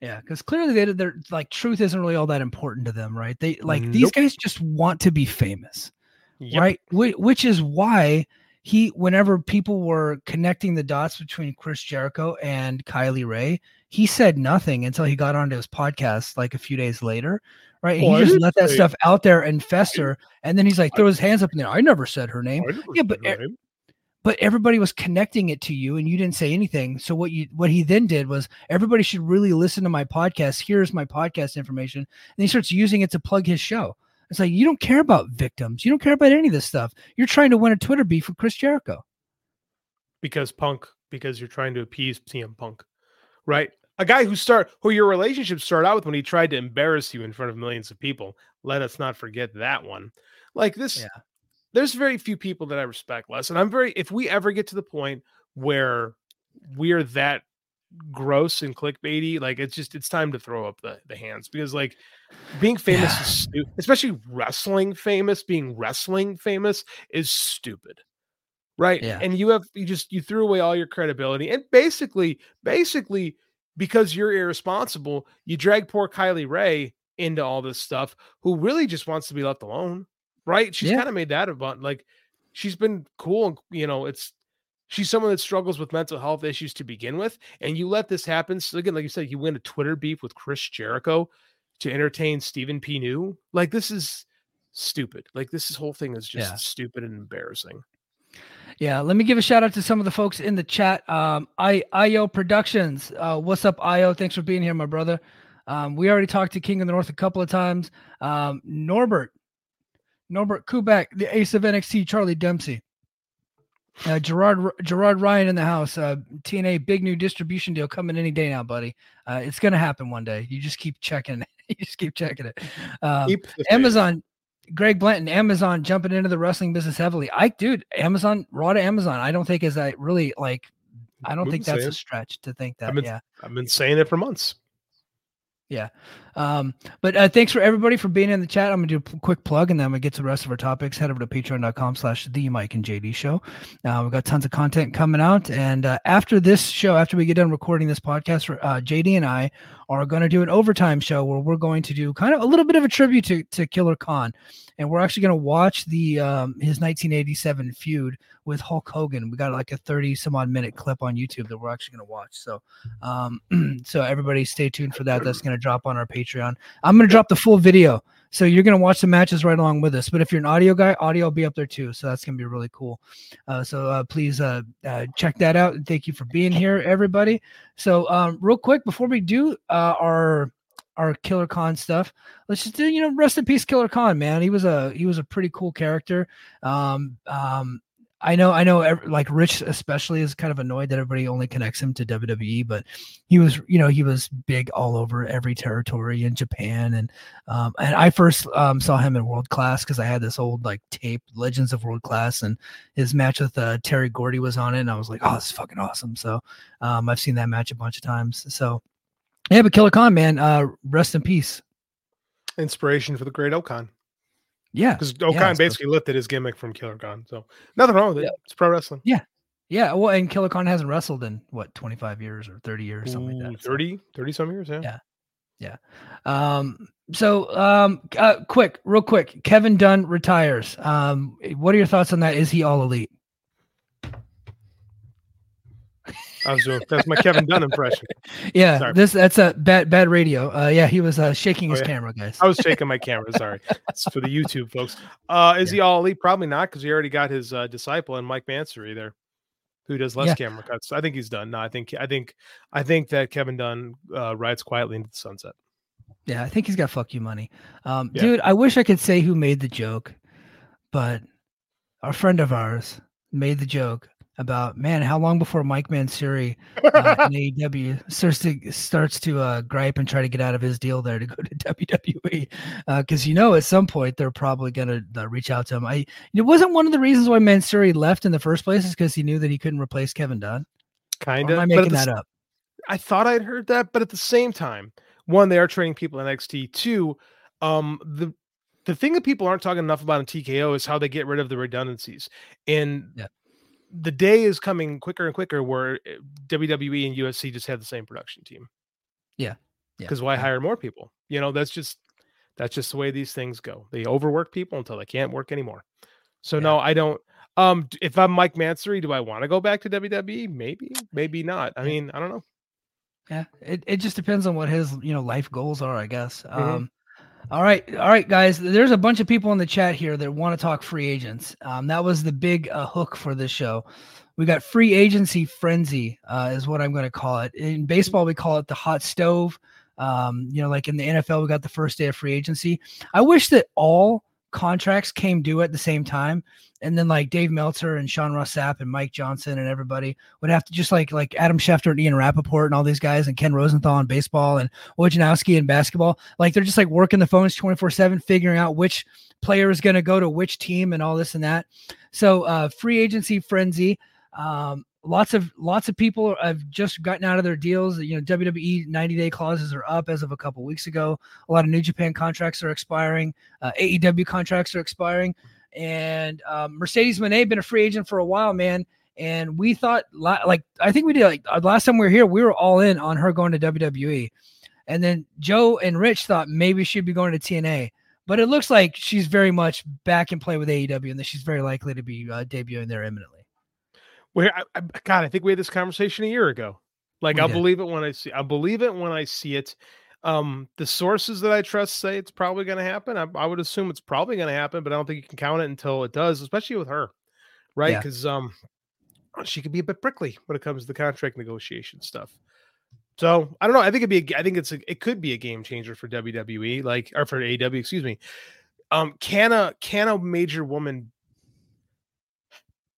Yeah, because clearly they they're like, truth isn't really all that important to them, right? They like nope. these guys just want to be famous, yep. right? Wh- which is why. He, whenever people were connecting the dots between Chris Jericho and Kylie Rae, he said nothing until he got onto his podcast like a few days later, right? And oh, he just let that stuff out there and fester, and then he's like, throw his hands up in there. I never said her name. Yeah, but er- but everybody was connecting it to you, and you didn't say anything. So what you what he then did was, everybody should really listen to my podcast. Here's my podcast information, and he starts using it to plug his show. It's like, you don't care about victims. You don't care about any of this stuff. You're trying to win a Twitter beef with Chris Jericho. Because Punk, because you're trying to appease C M Punk, right? A guy who start, who your relationship started out with when he tried to embarrass you in front of millions of people. Let us not forget that one. Like this, yeah. There's very few people that I respect less. And I'm very, if we ever get to the point where we're that gross and clickbaity, like it's just it's time to throw up the, the hands, because like being famous yeah. is stupid, especially wrestling famous. Being wrestling famous is stupid, right? Yeah. And you have you just you threw away all your credibility, and basically, basically because you're irresponsible, you drag poor Kylie Rae into all this stuff, who really just wants to be left alone, right? She's yeah. kind of made that about like she's been cool, and you know it's. She's someone that struggles with mental health issues to begin with, and you let this happen. So again, like you said, you win a Twitter beef with Chris Jericho to entertain Stephen P. New. Like, this is stupid. Like, this whole thing is just yeah. stupid and embarrassing. Yeah, let me give a shout out to some of the folks in the chat. Um, I I O Productions, uh, what's up, I O? Thanks for being here, my brother. Um, we already talked to King of the North a couple of times. Um, Norbert, Norbert Kubek, the ace of N X T, Charlie Dempsey. Uh, Gerard Gerard Ryan in the house. Uh, T N A big new distribution deal coming any day now, buddy. Uh, it's gonna happen one day. You just keep checking. you just keep checking it. Um, keep Amazon. Greg Blanton. Amazon jumping into the wrestling business heavily. I dude. Amazon Raw to Amazon. I don't think is that really like. I don't I'm think that's a stretch to think that. I've been, yeah, I've been saying it for months. Yeah. Um, but uh, thanks for everybody for being in the chat. I'm going to do a quick plug and then I'm going to get to the rest of our topics. Head over to patreon.com slash the Mike and J D show. Uh, we've got tons of content coming out. And uh, after this show, after we get done recording this podcast, uh, J D and I are going to do an overtime show where we're going to do kind of a little bit of a tribute to, to Killer Khan. And we're actually going to watch the um, his nineteen eighty-seven feud with Hulk Hogan. We got like a thirty some odd minute clip on YouTube that we're actually going to watch. So, um, so everybody stay tuned for that. That's going to drop on our Patreon. I'm going to drop the full video. So you're going to watch the matches right along with us. But if you're an audio guy, audio will be up there too. So that's going to be really cool. Uh, so uh, please uh, uh, check that out. And thank you for being here, everybody. So um, real quick, before we do uh, our our Killer Khan stuff. Let's just do, you know, rest in peace, Killer Khan, man. He was a, he was a pretty cool character. Um, um, I know, I know, like Rich especially is kind of annoyed that everybody only connects him to W W E, but he was, you know, he was big all over every territory in Japan. And um, and I first um, saw him in World Class because I had this old like tape, Legends of World Class, and his match with uh, Terry Gordy was on it, and I was like, oh, this is fucking awesome. So um, I've seen that match a bunch of times. So yeah, but Killer Khan, man, uh, rest in peace. Inspiration for the great Okan. Yeah, because Okan yeah, basically lifted his gimmick from Killer Khan, so nothing wrong with it. Yeah. It's pro wrestling. Yeah, yeah. Well, and Killer Khan hasn't wrestled in what twenty-five years or thirty years, something like that. So. thirty, thirty some years. Yeah, yeah, yeah. Um, so, um, uh, quick, real quick. Kevin Dunn retires. Um, what are your thoughts on that? Is he all elite? I was doing, that's my Kevin Dunn impression. Yeah, sorry. This that's a bad bad radio. Uh, yeah, he was uh, shaking his oh, yeah. camera, guys. I was shaking my camera. Sorry, it's for the YouTube folks. Uh, is yeah. he all elite? Probably not, because he already got his uh, disciple and Mike Mansory there, who does less yeah. camera cuts. I think he's done. No, I think I think I think that Kevin Dunn uh, rides quietly into the sunset. Yeah, I think he's got fuck you money, um, yeah. dude. I wish I could say who made the joke, but a friend of ours made the joke about, man, how long before Mike Mansory uh, in A E W starts to, starts to uh, gripe and try to get out of his deal there to go to W W E? Because uh, you know, at some point they're probably gonna uh, reach out to him. I it wasn't one of the reasons why Mansory left in the first place, is because he knew that he couldn't replace Kevin Dunn. Kind of. Am I making that up? I thought I'd heard that, but at the same time, one, they are trading people in N X T. Two, um, the the thing that people aren't talking enough about in T K O is how they get rid of the redundancies. And yeah. the day is coming quicker and quicker where W W E and U F C just have the same production team. Yeah. Because yeah. why yeah. hire more people? You know, that's just, that's just the way these things go. They overwork people until they can't work anymore. So yeah. no, I don't, um, if I'm Mike Mansory, do I want to go back to W W E? Maybe, maybe not. I mean, I don't know. Yeah. It, it just depends on what his, you know, life goals are, I guess. Mm-hmm. Um, All right. All right, guys. There's a bunch of people in the chat here that want to talk free agents. Um, that was the big uh, hook for this show. We got free agency frenzy uh, is what I'm going to call it. In baseball, we call it the hot stove. Um, you know, like in the N F L, we got the first day of free agency. I wish that all contracts came due at the same time, and then like Dave Meltzer and Sean Ross Sapp and Mike Johnson and everybody would have to just like like Adam Schefter and Ian Rappaport and all these guys and Ken Rosenthal in baseball and Wojnarowski in basketball, like they're just like working the phones twenty-four seven, figuring out which player is going to go to which team and all this and that. So uh free agency frenzy. um Lots of lots of people have just gotten out of their deals. You know, W W E ninety-day clauses are up as of a couple of weeks ago. A lot of New Japan contracts are expiring. Uh, A E W contracts are expiring. And um, Mercedes Moné been a free agent for a while, man. And we thought, like, I think we did, like, last time we were here, we were all in on her going to W W E. And then Joe and Rich thought maybe she'd be going to T N A. But it looks like she's very much back in play with A E W, and that she's very likely to be uh, debuting there imminently. Where I, I, God, I think we had this conversation a year ago. Like, I'll believe it when I see. I believe it when I see it. Um, the sources that I trust say it's probably going to happen. I, I would assume it's probably going to happen, but I don't think you can count it until it does, especially with her, right? Because yeah. um, she could be a bit prickly when it comes to the contract negotiation stuff. So I don't know. I think it'd be. A, I think it's. A, it could be a game changer for W W E, like or for A E W. Excuse me. Um, can a can a major woman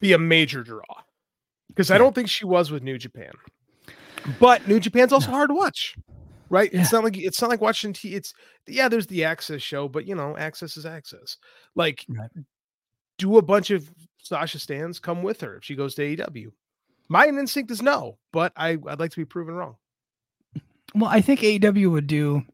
be a major draw? Because yeah. I don't think she was with New Japan, but New Japan's also no. hard to watch, right? Yeah. It's not like it's not like watching. T- it's yeah, there's the Access show, but you know, Access is Access. Like, right. do a bunch of Sasha Stans come with her if she goes to A E W? My instinct is no, but I, I'd like to be proven wrong. Well, I think A E W would do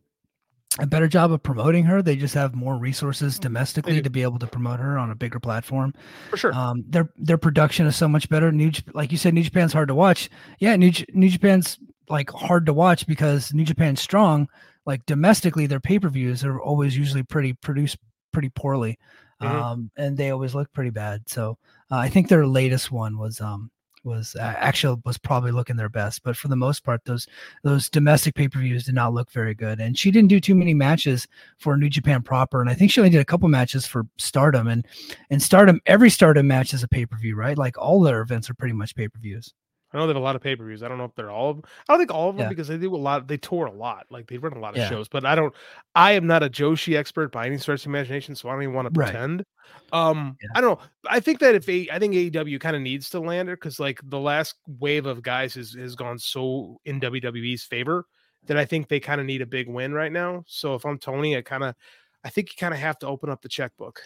a better job of promoting her. They just have more resources domestically to be able to promote her on a bigger platform. For sure. Um, their, their production is so much better. New, like you said, New Japan's hard to watch. Yeah. New, New Japan's like hard to watch because New Japan's strong. Like domestically, their pay-per-views are always usually pretty produced pretty poorly. Mm-hmm. Um, and they always look pretty bad. So uh, I think their latest one was, um, was uh, actually was probably looking their best, but for the most part, those those domestic pay-per-views did not look very good. And she didn't do too many matches for New Japan proper. And I think she only did a couple matches for Stardom, and, and Stardom, every Stardom match is a pay-per-view, right? Like all their events are pretty much pay-per-views. I know they have a lot of pay-per-views. I don't know if they're all of them. I don't think all of them yeah. because they do a lot. They tour a lot. Like, they run a lot of yeah. shows. But I don't – I am not a Joshi expert by any stretch of imagination, so I don't even want to right. pretend. Um, yeah. I don't know. I think that if – I think A E W kind of needs to land it because, like, the last wave of guys has, has gone so in W W E's favor that I think they kind of need a big win right now. So if I'm Tony, I kind of – I think you kind of have to open up the checkbook.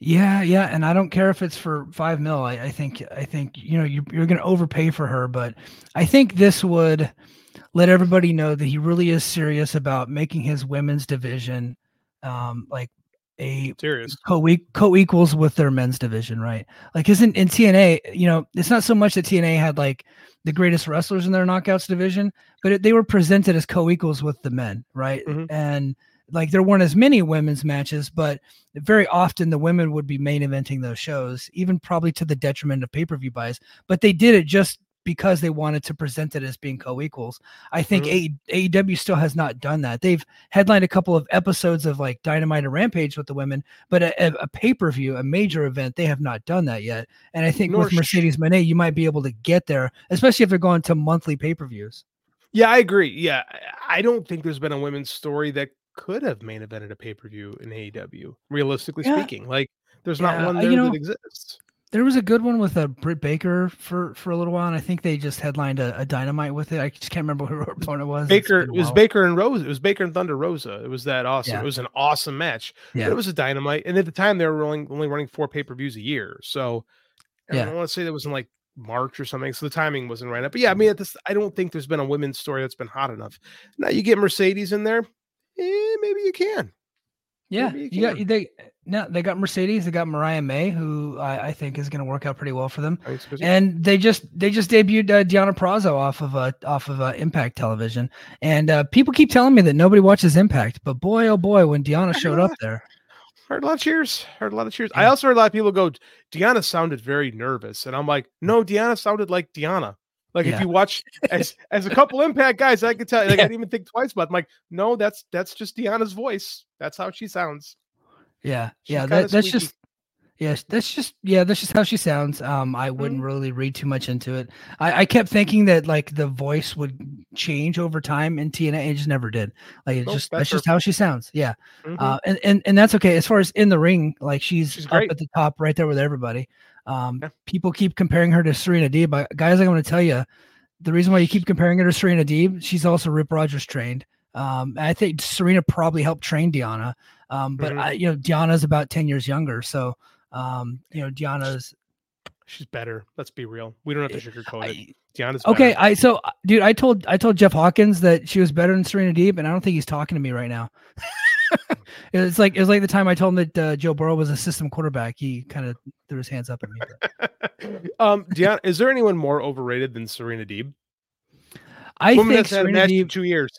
Yeah, yeah, and I don't care if it's for five mil. I, I think, I think you know, you're, you're going to overpay for her, but I think this would let everybody know that he really is serious about making his women's division um, like a serious co co-equals with their men's division, right? Like, isn't in T N A, you know, it's not so much that T N A had like the greatest wrestlers in their knockouts division, but it, they were presented as co-equals with the men, right? Mm-hmm. And like there weren't as many women's matches, but very often the women would be main eventing those shows, even probably to the detriment of pay-per-view buys, but they did it just because they wanted to present it as being co-equals. I think mm-hmm. A E W still has not done that. They've headlined a couple of episodes of like Dynamite and Rampage with the women, but a, a pay-per-view, a major event, they have not done that yet. And I think Nor with Mercedes Moné, you might be able to get there, especially if they're going to monthly pay-per-views. Yeah, I agree. Yeah. I don't think there's been a women's story that could have main evented a pay-per-view in A E W, realistically yeah. speaking. Like, there's yeah. not one there you know, that exists. There was a good one with a Britt Baker for, for a little while, and I think they just headlined a, a Dynamite with it. I just can't remember who opponent it was. Baker it was Baker and Rosa. It was Baker and Thunder Rosa. It was that awesome. Yeah. It was an awesome match. Yeah, but it was a Dynamite, and at the time they were only, only running four pay-per-views a year. So yeah. I don't want to say that was in like March or something, so the timing wasn't right up. But yeah, I mean, at this, I don't think there's been a women's story that's been hot enough. Now you get Mercedes in there. Eh, maybe you can. Yeah, you, can. you got they now they got Mercedes, they got Mariah May, who I, I think is going to work out pretty well for them. And they just they just debuted uh, Deonna Purrazzo off of uh, off of uh, Impact Television, and uh, people keep telling me that nobody watches Impact, but boy oh boy, when Deonna showed up there, heard a lot of cheers, heard a lot of cheers. Yeah. I also heard a lot of people go, Deonna sounded very nervous, and I'm like, no, Deonna sounded like Deonna. Like yeah. if you watch as as a couple Impact guys, I could tell. Like yeah. I didn't even think twice about. It. I'm like, no, that's that's just Deanna's voice. That's how she sounds. Yeah, She's yeah, that, that's squeaky. just. Yes, yeah, that's just yeah, that's just how she sounds. Um, I wouldn't really read too much into it. I, I kept thinking that like the voice would change over time in T N A. It just never did. Like it nope, just that's, that's just how she sounds. Yeah, mm-hmm. uh, and, and and that's okay. As far as in the ring, like she's, she's up great. at the top, right there with everybody. Um, yeah. People keep comparing her to Serena Deeb. But guys, I'm going to tell you, the reason why you keep comparing her to Serena Deeb, she's also Rip Rogers trained. Um, I think Serena probably helped train Deonna. Um, but mm-hmm. I, you know, Deanna's about ten years younger, so. Um, you know, Deanna's she's better. Let's be real. We don't have to sugarcoat it. Deanna's okay. Better. I so dude, I told I told Jeff Hawkins that she was better than Serena Deeb, and I don't think he's talking to me right now. It's like it's like the time I told him that uh, Joe Burrow was a system quarterback. He kind of threw his hands up at me. um, Deanna, is there anyone more overrated than Serena Deeb? I Woman think Serena Deeb in two years.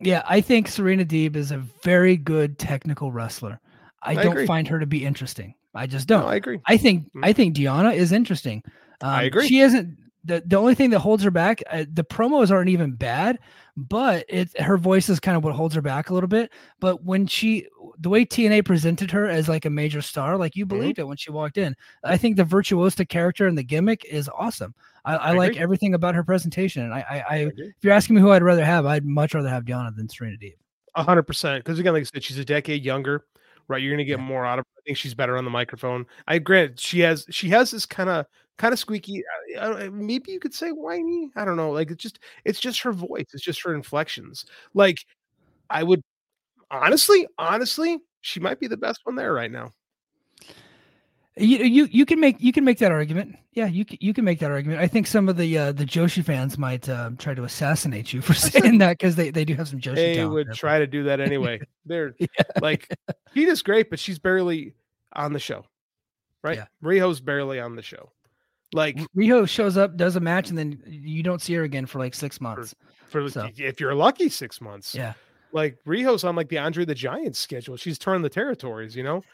Yeah, I think Serena Deeb is a very good technical wrestler. I, I don't agree. find her to be interesting. I just don't. No, I agree. I think mm-hmm. I think Deonna is interesting. Um, I agree. She isn't the, the only thing that holds her back. Uh, the promos aren't even bad, but it's her voice is kind of what holds her back a little bit. But when she, the way T N A presented her as like a major star, like you believed mm-hmm. it when she walked in. I think the virtuosa character and the gimmick is awesome. I, I, I like agree. everything about her presentation. And I, I, I, I if you're asking me who I'd rather have, I'd much rather have Deonna than Serena Deeb. A hundred percent. Because again, like I said, she's a decade younger. Right, you're gonna get yeah. more out of her. I think she's better on the microphone. I grant she has she has this kind of kind of squeaky. Uh, maybe you could say whiny. I don't know. Like it's just it's just her voice. It's just her inflections. Like I would honestly, honestly, she might be the best one there right now. You you you can make you can make that argument. Yeah, you can, you can make that argument. I think some of the uh, the Joshi fans might uh, try to assassinate you for saying that because they, they do have some Joshi. They would there. try to do that anyway. They're yeah. like, Gita's great, but she's barely on the show, right? Yeah. Riho's barely on the show. Like Riho shows up, does a match, and then you don't see her again for like six months. For, for so. If you're lucky, six months. Yeah. Like Riho's on like the Andre the Giant schedule. She's turned the territories, you know?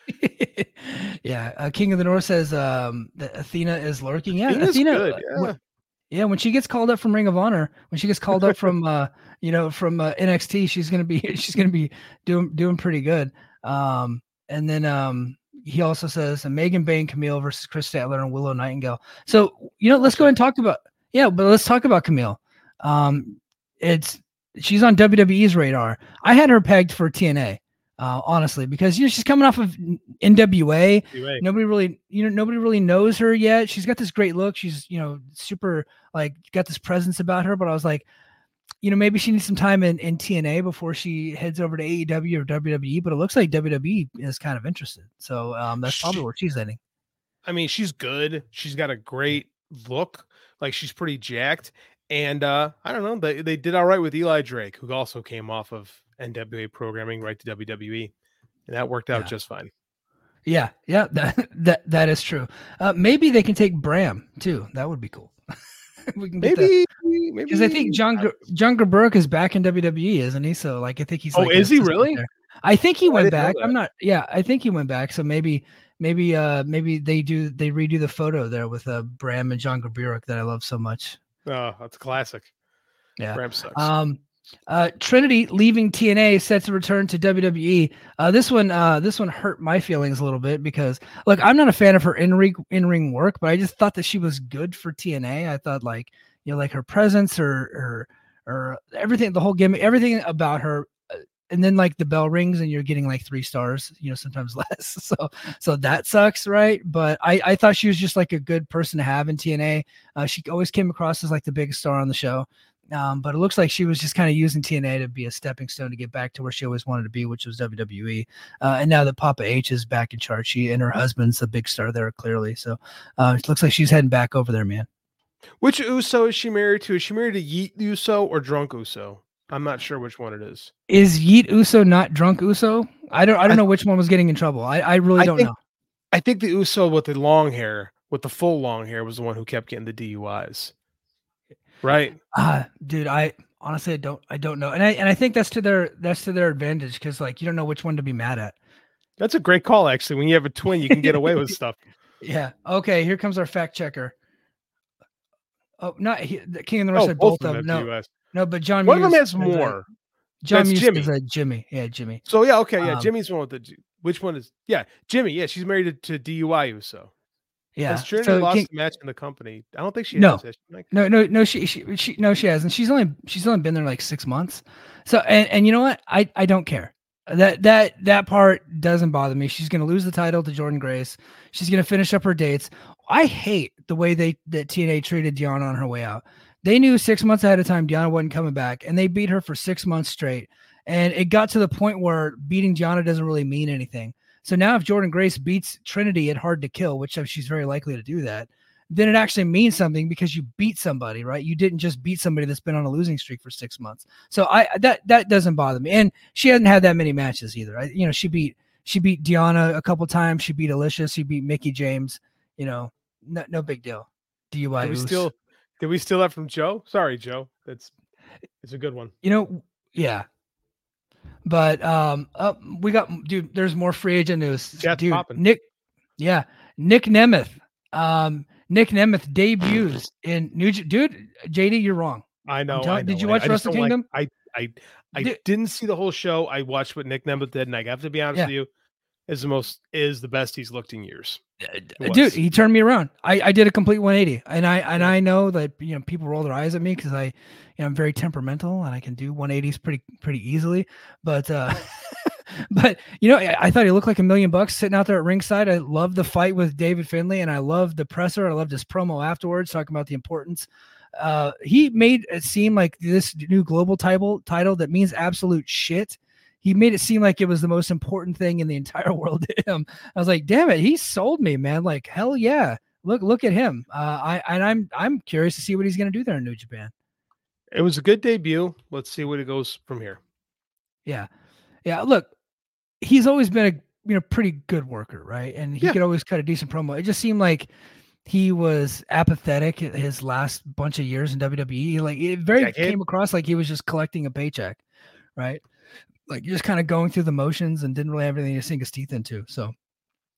yeah. Uh, King of the North says um, that Athena is lurking. Yeah. Athena's Athena. Good, yeah. When, yeah. When she gets called up from Ring of Honor, when she gets called up from, uh, you know, from uh, N X T, she's going to be, she's going to be doing, doing pretty good. Um, and then um, he also says Megan Bain, Camille versus Chris Statler and Willow Nightingale. So, you know, let's go ahead and talk about, yeah, but let's talk about Camille. Um, it's, she's on W W E's radar. I had her pegged for T N A, uh, honestly, because, you know, she's coming off of N W A. N W A. Nobody really, you know, nobody really knows her yet. She's got this great look. She's, you know, super, like, got this presence about her, but I was like, you know, maybe she needs some time in, in T N A before she heads over to A E W or W W E, but it looks like W W E is kind of interested. So um, that's probably she, where she's heading. I mean, she's good. She's got a great look. Like, she's pretty jacked. And uh, I don't know, they, they did all right with Eli Drake, who also came off of N W A programming right to W W E. And that worked out yeah. just fine. Yeah, yeah, that that, that is true. Uh, maybe they can take Bram, too. That would be cool. we can get maybe. That. Because I think John G- John Gerberk is back in W W E, isn't he? So, like, I think he's. Oh, like, is he really? There. I think he went back. I'm not. Yeah, I think he went back. So maybe, maybe, uh, maybe they do. They redo the photo there with uh, Bram and John Gerberk that I love so much. Oh, that's classic. Yeah, Bram sucks. Um, uh, Trinity leaving T N A, set to return to W W E. Uh, this one, uh, this one hurt my feelings a little bit because, look, I'm not a fan of her in ring in ring work, but I just thought that she was good for T N A. I thought, like, you know, like her presence or, or, or everything, the whole gimmick, everything about her. And then, like, the bell rings and you're getting like three stars, you know, sometimes less. So, so that sucks. Right. But I, I thought she was just like a good person to have in T N A. Uh, she always came across as like the biggest star on the show. Um, but it looks like she was just kind of using T N A to be a stepping stone to get back to where she always wanted to be, which was W W E. Uh, and now that Papa H is back in charge, she and her husband's the big star there clearly. So uh, it looks like she's heading back over there, man. Which Uso is she married to? Is she married to Yeet Uso or Drunk Uso? I'm not sure which one it is. Is Yeet Uso not Drunk Uso? I don't. I don't I, know which one was getting in trouble. I, I really I don't think, know. I think the Uso with the long hair, with the full long hair, was the one who kept getting the D U Is. Right, uh, dude. I honestly I don't. I don't know, and I and I think that's to their that's to their advantage because, like, you don't know which one to be mad at. That's a great call, actually. When you have a twin, you can get away with stuff. Yeah. Okay. Here comes our fact checker. Oh, not he, the King and the Rest. Oh, both of them. No, no, but John. One Muse of them has more. A, John That's Muse Jimmy. Is a Jimmy. Yeah, Jimmy. So yeah, okay, yeah. Um, Jimmy's one with the. Which one is? Yeah, Jimmy. Yeah, she's married to, to D U I Uso. Yeah, has Trinity so lost King, the match in the company? I don't think she. No, has. Like, no, no, no. She, she, she, no, she hasn't. She's only, she's only been there like six months. So and and you know what? I, I don't care. That that that part doesn't bother me. She's gonna lose the title to Jordynne Grace. She's gonna finish up her dates. I hate the way they that T N A treated Deonna on her way out. They knew six months ahead of time Deonna wasn't coming back, and they beat her for six months straight. And it got to the point where beating Deonna doesn't really mean anything. So now if Jordynne Grace beats Trinity at Hard to Kill, which she's very likely to do that, then it actually means something because you beat somebody, right? You didn't just beat somebody that's been on a losing streak for six months. So I that that doesn't bother me. And she hasn't had that many matches either. I, you know, she beat she beat Deonna a couple times. She beat Alicia. She beat Mickie James. You know, no, no big deal. D U I. Did we still did we steal that from Joe? Sorry, Joe. That's it's a good one. You know, yeah. But um, uh, we got dude. There's more free agent news. That's dude, popping. Nick, yeah, Nick Nemeth. Um, Nick Nemeth debuts in New J- dude. J D, you're wrong. I know. Tell- I know. Did you watch Wrestle Kingdom? Like, I I I dude. didn't see the whole show. I watched what Nick Nemeth did, and I have to be honest yeah. with you, is the most is the best he's looked in years. Dude, he turned me around. I, I did a complete one eighty, and I and I know that you know people roll their eyes at me because I, you know, I'm very temperamental and I can do one eighties pretty pretty easily. But uh, but you know, I, I thought he looked like a million bucks sitting out there at ringside. I love the fight with David Finlay, and I love the presser. I loved his promo afterwards talking about the importance. Uh, he made it seem like this new global title title that means absolute shit. He made it seem like it was the most important thing in the entire world to him. I was like, damn it. He sold me, man. Like, hell yeah. Look, look at him. Uh, I, and I'm, I'm curious to see what he's going to do there in New Japan. It was a good debut. Let's see where it goes from here. Yeah. Yeah. Look, he's always been a you know pretty good worker. Right. And he yeah. could always cut a decent promo. It just seemed like he was apathetic his last bunch of years in W W E. Like it very yeah, it came across like he was just collecting a paycheck. Right. Like just kind of going through the motions and didn't really have anything to sink his teeth into. So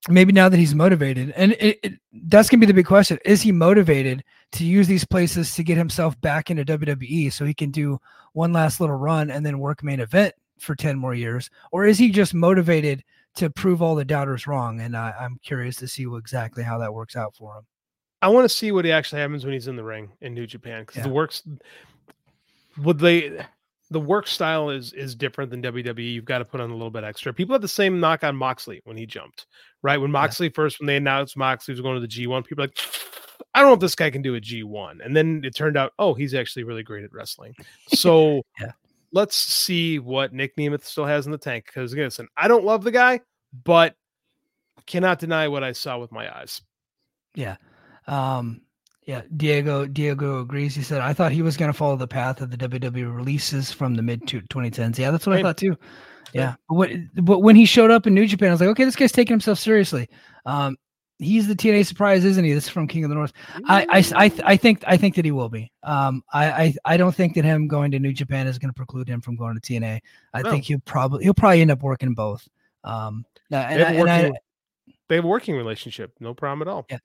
maybe now that he's motivated, and it, it, that's going to be the big question. Is he motivated to use these places to get himself back into W W E so he can do one last little run and then work main event for ten more years? Or is he just motivated to prove all the doubters wrong. And I, I'm curious to see what, exactly how that works out for him. I want to see what actually happens when he's in the ring in New Japan. Cause yeah. the works, would they, the work style is, is different than W W E. You've got to put on a little bit extra. People had the same knock on Moxley when he jumped, right? When Moxley yeah. first, when they announced Moxley was going to the G one, people were like, I don't know if this guy can do a G one. And then it turned out, oh, he's actually really great at wrestling. So yeah. let's see what Nick Nemeth still has in the tank. Because again, listen, I don't love the guy, but I cannot deny what I saw with my eyes. Yeah. Um, yeah. Diego, Diego agrees. He said, I thought he was going to follow the path of the W W E releases from the mid twenty tens. Yeah. That's what right. I thought too. Yeah. But, what, but when he showed up in New Japan, I was like, okay, this guy's taking himself seriously. Um, He's the T N A surprise, isn't he? This is from King of the North. I, I, I, th- I think, I think that he will be. Um, I, I, I don't think that him going to New Japan is going to preclude him from going to T N A. I no. think he'll probably, he'll probably end up working both. Um, and, they, have I, working, and I, they have a working relationship, no problem at all. Yeah,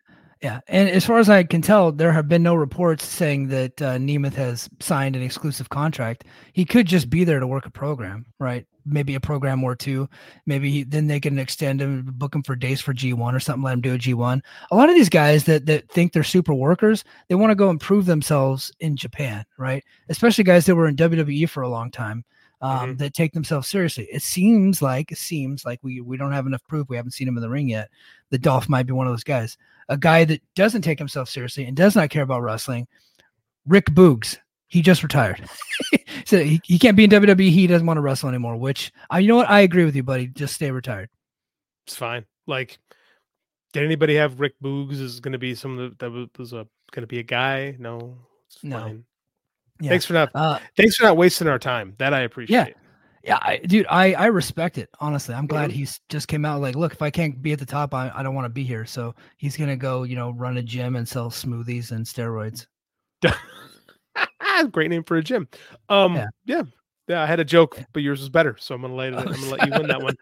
yeah. And as far as I can tell, there have been no reports saying that uh, Nemeth has signed an exclusive contract. He could just be there to work a program, right? Maybe a program or two, maybe he, then they can extend him, book him for days for G one or something, let him do a G one. A lot of these guys that that think they're super workers, they want to go and prove themselves in Japan, right? Especially guys that were in W W E for a long time, um, mm-hmm. that take themselves seriously. It seems like, it seems like we, we don't have enough proof. We haven't seen him in the ring yet. The Dolph might be one of those guys, a guy that doesn't take himself seriously and does not care about wrestling. Rick Boogs. He just retired. So he, he can't be in W W E. He doesn't want to wrestle anymore, which I, you know what? I agree with you, buddy. Just stay retired. It's fine. Like, did anybody have Rick Boogs is going to be someone that was going to be a guy? No, it's no. Fine. Yeah. Thanks for not, uh, thanks for not wasting our time. That I appreciate. Yeah. Yeah, I, dude, I, I respect it. Honestly, I'm glad he's just came out like, look, if I can't be at the top, I, I don't want to be here. So he's going to go, you know, run a gym and sell smoothies and steroids. Great name for a gym. Um, yeah. yeah, yeah. I had a joke, but yours was better, so I'm gonna let I'm gonna let you win that one.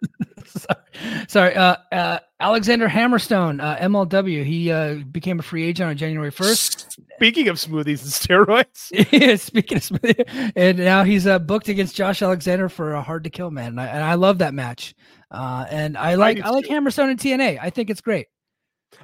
Sorry, sorry. Uh, uh, Alexander Hammerstone, uh, M L W. He uh, became a free agent on January first. Speaking of smoothies and steroids, yeah, speaking of smoothies, and now he's uh, booked against Josh Alexander for a Hard to Kill, man. And I, and I love that match. Uh, and I like I, I like Hammerstone and T N A. I think it's great.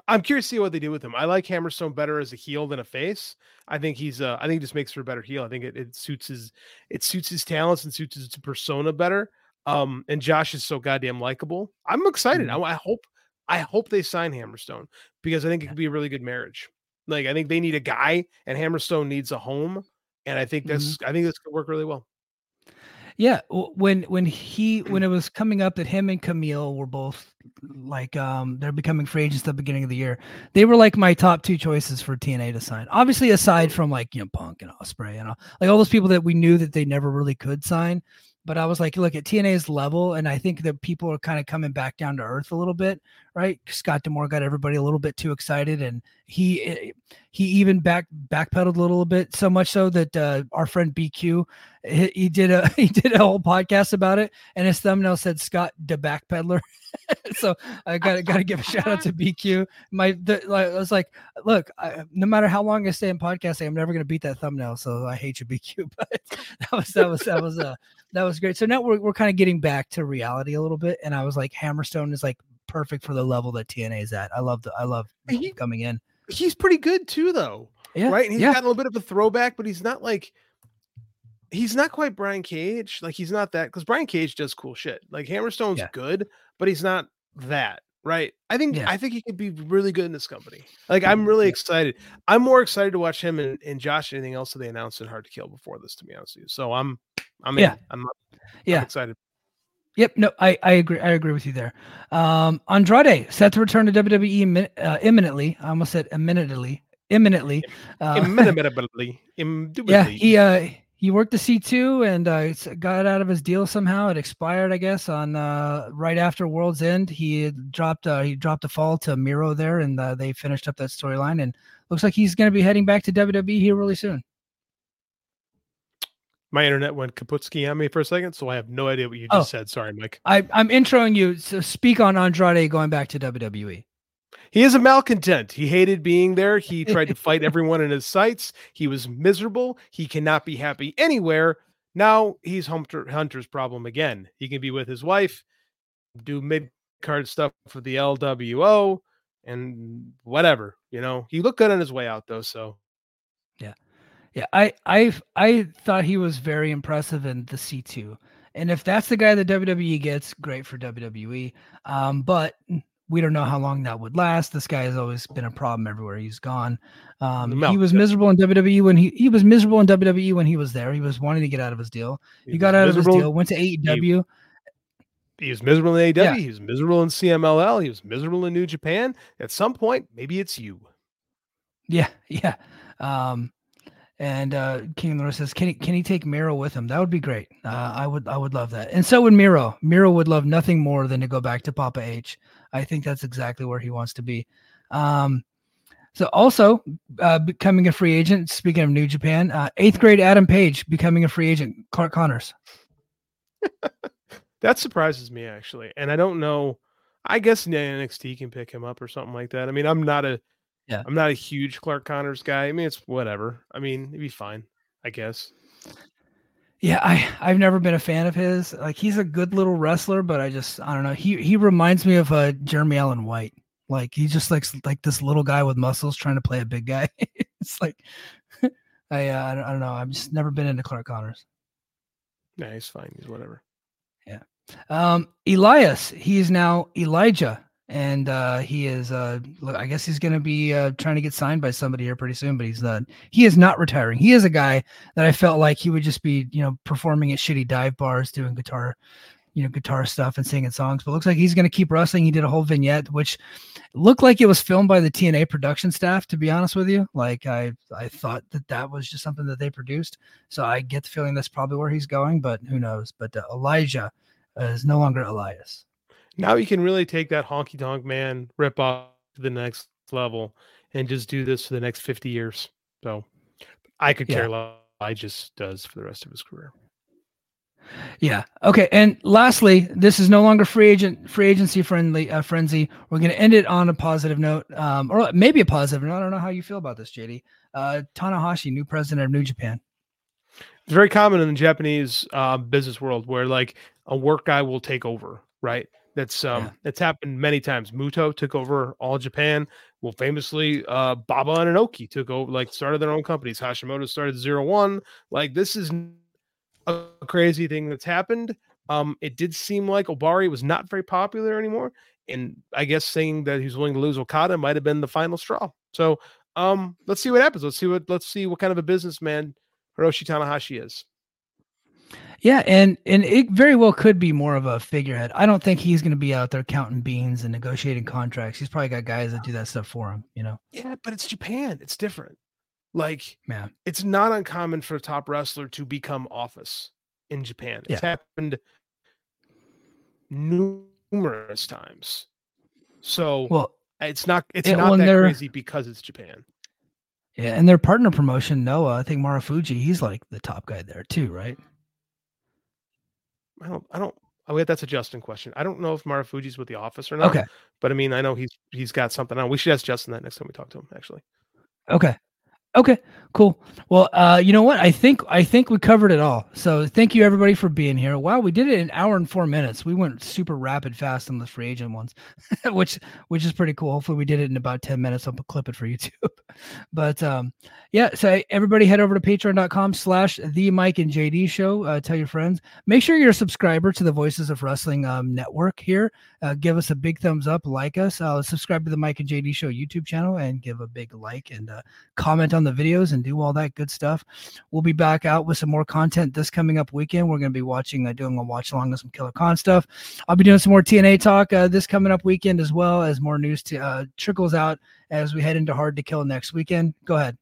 I'm curious to see what they do with him. I like Hammerstone better as a heel than a face. I think he's uh, I think it just makes for a better heel. I think it, it suits his it suits his talents and suits his persona better. Um, and Josh is so goddamn likable. I'm excited. I, I hope I hope they sign Hammerstone because I think it could be a really good marriage. Like I think they need a guy and Hammerstone needs a home, and I think that's mm-hmm. I think this could work really well. Yeah, when when he when it was coming up that him and Camille were both like um they're becoming free agents at the beginning of the year, they were like my top two choices for T N A to sign. Obviously, aside from like you know Punk and Ospreay and all, like all those people that we knew that they never really could sign, but I was like, look at T N A's level, and I think that people are kind of coming back down to earth a little bit, right? Scott D'Amore got everybody a little bit too excited, and he he even back backpedaled a little bit, so much so that uh, our friend B Q. He did a he did a whole podcast about it, and his thumbnail said Scott the Backpedaler. So I got got to give a shout out to B Q. My the, like, I was like, look, I, no matter how long I stay in podcasting, I'm never going to beat that thumbnail. So I hate you, B Q. But that was that was that was uh, that was great. So now we're we're kind of getting back to reality a little bit, and I was like, Hammerstone is like perfect for the level that T N A is at. I love the I love he, coming in. He's pretty good too, though. Yeah, right. And he's yeah. got a little bit of a throwback, but he's not like. He's not quite Brian Cage. Like he's not that because Brian Cage does cool shit. Like Hammerstone's yeah. good, but he's not that, right? I think yeah. I think he could be really good in this company. Like I'm really yeah. excited. I'm more excited to watch him and, and Josh. Anything else that they announced in Hard to Kill before this, to be honest with you. So I'm, I'm, yeah, in. I'm, I'm yeah. excited. Yep. No, I, I agree. I agree with you there. Um, Andrade set to return to W W E uh, imminently. I almost said imminently. Imminently. Uh, imminently. Yeah. He. Uh, He worked the C two and uh, got out of his deal somehow. It expired, I guess, on uh, right after World's End. He dropped uh, he dropped a fall to Miro there, and uh, they finished up that storyline. And looks like he's going to be heading back to W W E here really soon. My internet went kaputski on me for a second, so I have no idea what you just oh, said. Sorry, Mike. I, I'm introing you. So speak on Andrade going back to W W E. He is a malcontent. He hated being there. He tried to fight everyone in his sights. He was miserable. He cannot be happy anywhere. Now he's Hunter, Hunter's problem again. He can be with his wife, do mid card stuff for the L W O and whatever, you know. He looked good on his way out though, so yeah. Yeah, I I I thought he was very impressive in the C two. And if that's the guy that W W E gets, great for W W E. Um, but we don't know how long that would last. This guy has always been a problem everywhere he's gone. Um, no, he was no. miserable in W W E when he he was miserable in W W E when he was there. He was wanting to get out of his deal. He, he got out miserable. of his deal, went to A E W. He, he was miserable in A E W. Yeah. He was miserable in C M L L. He was miserable in New Japan. At some point, maybe it's you. Yeah, yeah. Um, and uh, King of the North says, can he can he take Miro with him? That would be great. Uh, I would I would love that. And so would Miro. Miro would love nothing more than to go back to Papa H. I think that's exactly where he wants to be. Um, so also uh, becoming a free agent, speaking of New Japan, uh, eighth grade Adam Page becoming a free agent, Clark Connors. That surprises me, actually. And I don't know. I guess N X T can pick him up or something like that. I mean, I'm not a yeah. I'm not a huge Clark Connors guy. I mean, it's whatever. I mean, it'd be fine, I guess. Yeah, I, I've never been a fan of his. Like, he's a good little wrestler, but I just, I don't know. He he reminds me of uh, Jeremy Allen White. Like, he just likes like this little guy with muscles trying to play a big guy. It's like, I, uh, I, don't, I don't know. I've just never been into Clark Connors. Yeah, he's fine. He's whatever. Yeah. Um, Elias, he is now Elijah. And uh, he is, uh, I guess he's going to be uh, trying to get signed by somebody here pretty soon, but he's not, he is not retiring. He is a guy that I felt like he would just be, you know, performing at shitty dive bars, doing guitar, you know, guitar stuff and singing songs, but it looks like he's going to keep wrestling. He did a whole vignette, which looked like it was filmed by the T N A production staff, to be honest with you. Like I, I thought that that was just something that they produced. So I get the feeling that's probably where he's going, but who knows? But uh, Elijah uh, is no longer Elias. Now you can really take that honky tonk man rip off to the next level and just do this for the next fifty years. So I could yeah. care less. I just does for the rest of his career. Yeah. Okay. And lastly, this is no longer free agent, free agency friendly uh, frenzy. We're going to end it on a positive note, um, or maybe a positive note. I don't know how you feel about this, J D. Uh, Tanahashi, new president of New Japan. It's very common in the Japanese uh, business world where like a work guy will take over, right? That's um yeah. that's happened many times. Muto took over All Japan. Well, famously, uh, Baba and Inoki took over, like started their own companies. Hashimoto started Zero One. Like this is a crazy thing that's happened. Um, it did seem like Obari was not very popular anymore, and I guess saying that he's willing to lose Okada might have been the final straw. So, um, let's see what happens. Let's see what let's see what kind of a businessman Hiroshi Tanahashi is. Yeah, and and it very well could be more of a figurehead. I don't think he's going to be out there counting beans and negotiating contracts. He's probably got guys that do that stuff for him, you know? Yeah, but it's Japan. It's different. Like, yeah. It's not uncommon for a top wrestler to become office in Japan. It's yeah. happened numerous times. So well, it's not, it's it, not that crazy because it's Japan. Yeah, and their partner promotion, Noah, I think Marufuji, he's like the top guy there too, right? I don't, I don't, I mean, that's a Justin question. I don't know if Marufuji's with the office or not, okay. But I mean, I know he's, he's got something on. We should ask Justin that next time we talk to him, actually. Okay. Okay, cool. Well, uh, you know what? I think, I think we covered it all. So thank you everybody for being here. Wow. We did it in an hour and four minutes. We went super rapid fast on the free agent ones, which, which is pretty cool. Hopefully we did it in about ten minutes. I'll clip it for YouTube, but, um, yeah. So everybody head over to patreon.com slash the Mike and J D show. Uh, tell your friends, make sure you're a subscriber to the Voices of Wrestling um, network here. Uh, give us a big thumbs up. Like us, uh, subscribe to the Mike and J D show YouTube channel and give a big like and uh, comment on the videos and do all that good stuff. We'll be back out with some more content this coming up weekend. We're going to be watching uh, doing a watch along with some Killer Khan stuff. I'll be doing some more T N A talk uh, this coming up weekend, as well as more news to uh, trickles out as we head into Hard to Kill next weekend. Go ahead,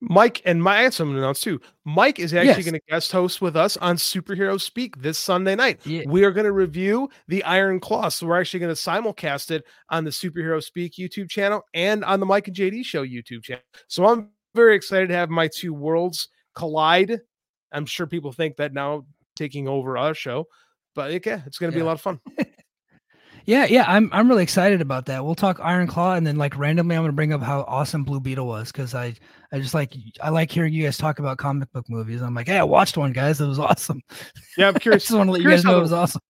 Mike. And my answer I'm going to announce too. Mike is actually yes. going to guest host with us on Superhero Speak this Sunday night. Yeah. We are going to review the Iron Claw. So we're actually going to simulcast it on the Superhero Speak YouTube channel and on the Mike and J D Show YouTube channel. So I'm very excited to have my two worlds collide. I'm sure people think that now taking over our show, but okay, it's going to yeah. be a lot of fun. Yeah, yeah, I'm I'm really excited about that. We'll talk Iron Claw, and then like randomly, I'm gonna bring up how awesome Blue Beetle was because I, I just like I like hearing you guys talk about comic book movies. I'm like, hey, I watched one, guys. It was awesome. Yeah, I'm curious. I just want to let you guys know it was awesome.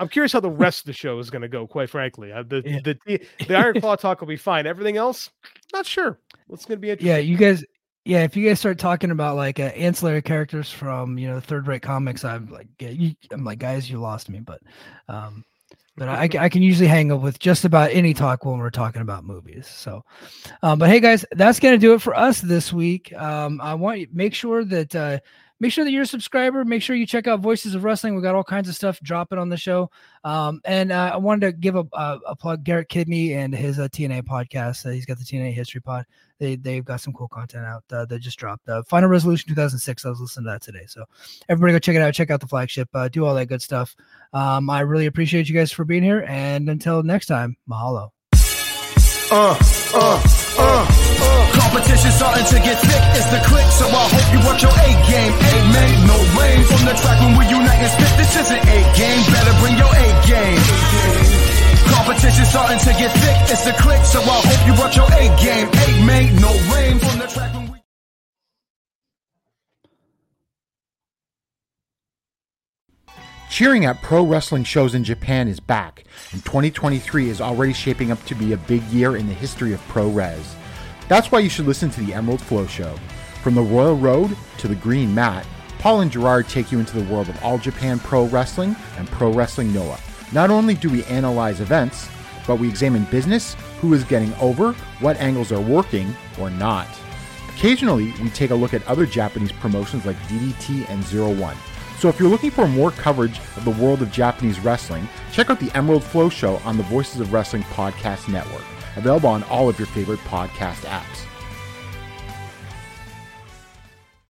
I'm curious how the rest of the show is going to go, quite frankly. Uh, the, yeah. the, the the Iron Claw talk will be fine. Everything else, not sure. What's going to be interesting. Yeah, you guys. Yeah, if you guys start talking about like uh, ancillary characters from, you know, third rate comics, I'm like, yeah, you, I'm like, guys, you lost me. But, um, but I, I can usually hang up with just about any talk when we're talking about movies. So, um, but hey, guys, that's gonna do it for us this week. Um, I want you make sure that. Uh, Make sure that you're a subscriber. Make sure you check out Voices of Wrestling. We've got all kinds of stuff dropping on the show. Um, and uh, I wanted to give a, a, a plug Garrett Kidney and his uh, T N A podcast. Uh, he's got the T N A History Pod. They, they've got some cool content out uh, that just dropped. Uh, Final Resolution two thousand six, I was listening to that today. So everybody go check it out. Check out the flagship. Uh, do all that good stuff. Um, I really appreciate you guys for being here. And until next time, mahalo. Uh, uh, uh. Competition starting to get thick, it's the click, so I hope you watch your A game. A man, no rain from the track when we unite and spit. This isn't A game, better bring your A game. Competition starting to get thick, it's the click, so I hope you watch your A game. A man, no rain from the track when we. Cheering at pro wrestling shows in Japan is back, and twenty twenty-three is already shaping up to be a big year in the history of pro res. That's why you should listen to the Emerald Flow Show. From the Royal Road to the Green Mat, Paul and Gerard take you into the world of All Japan Pro Wrestling and Pro Wrestling Noah. Not only do we analyze events, but we examine business, who is getting over, what angles are working or not. Occasionally, we take a look at other Japanese promotions like D D T and Zero One. So if you're looking for more coverage of the world of Japanese wrestling, check out the Emerald Flow Show on the Voices of Wrestling Podcast Network. Available on all of your favorite podcast apps.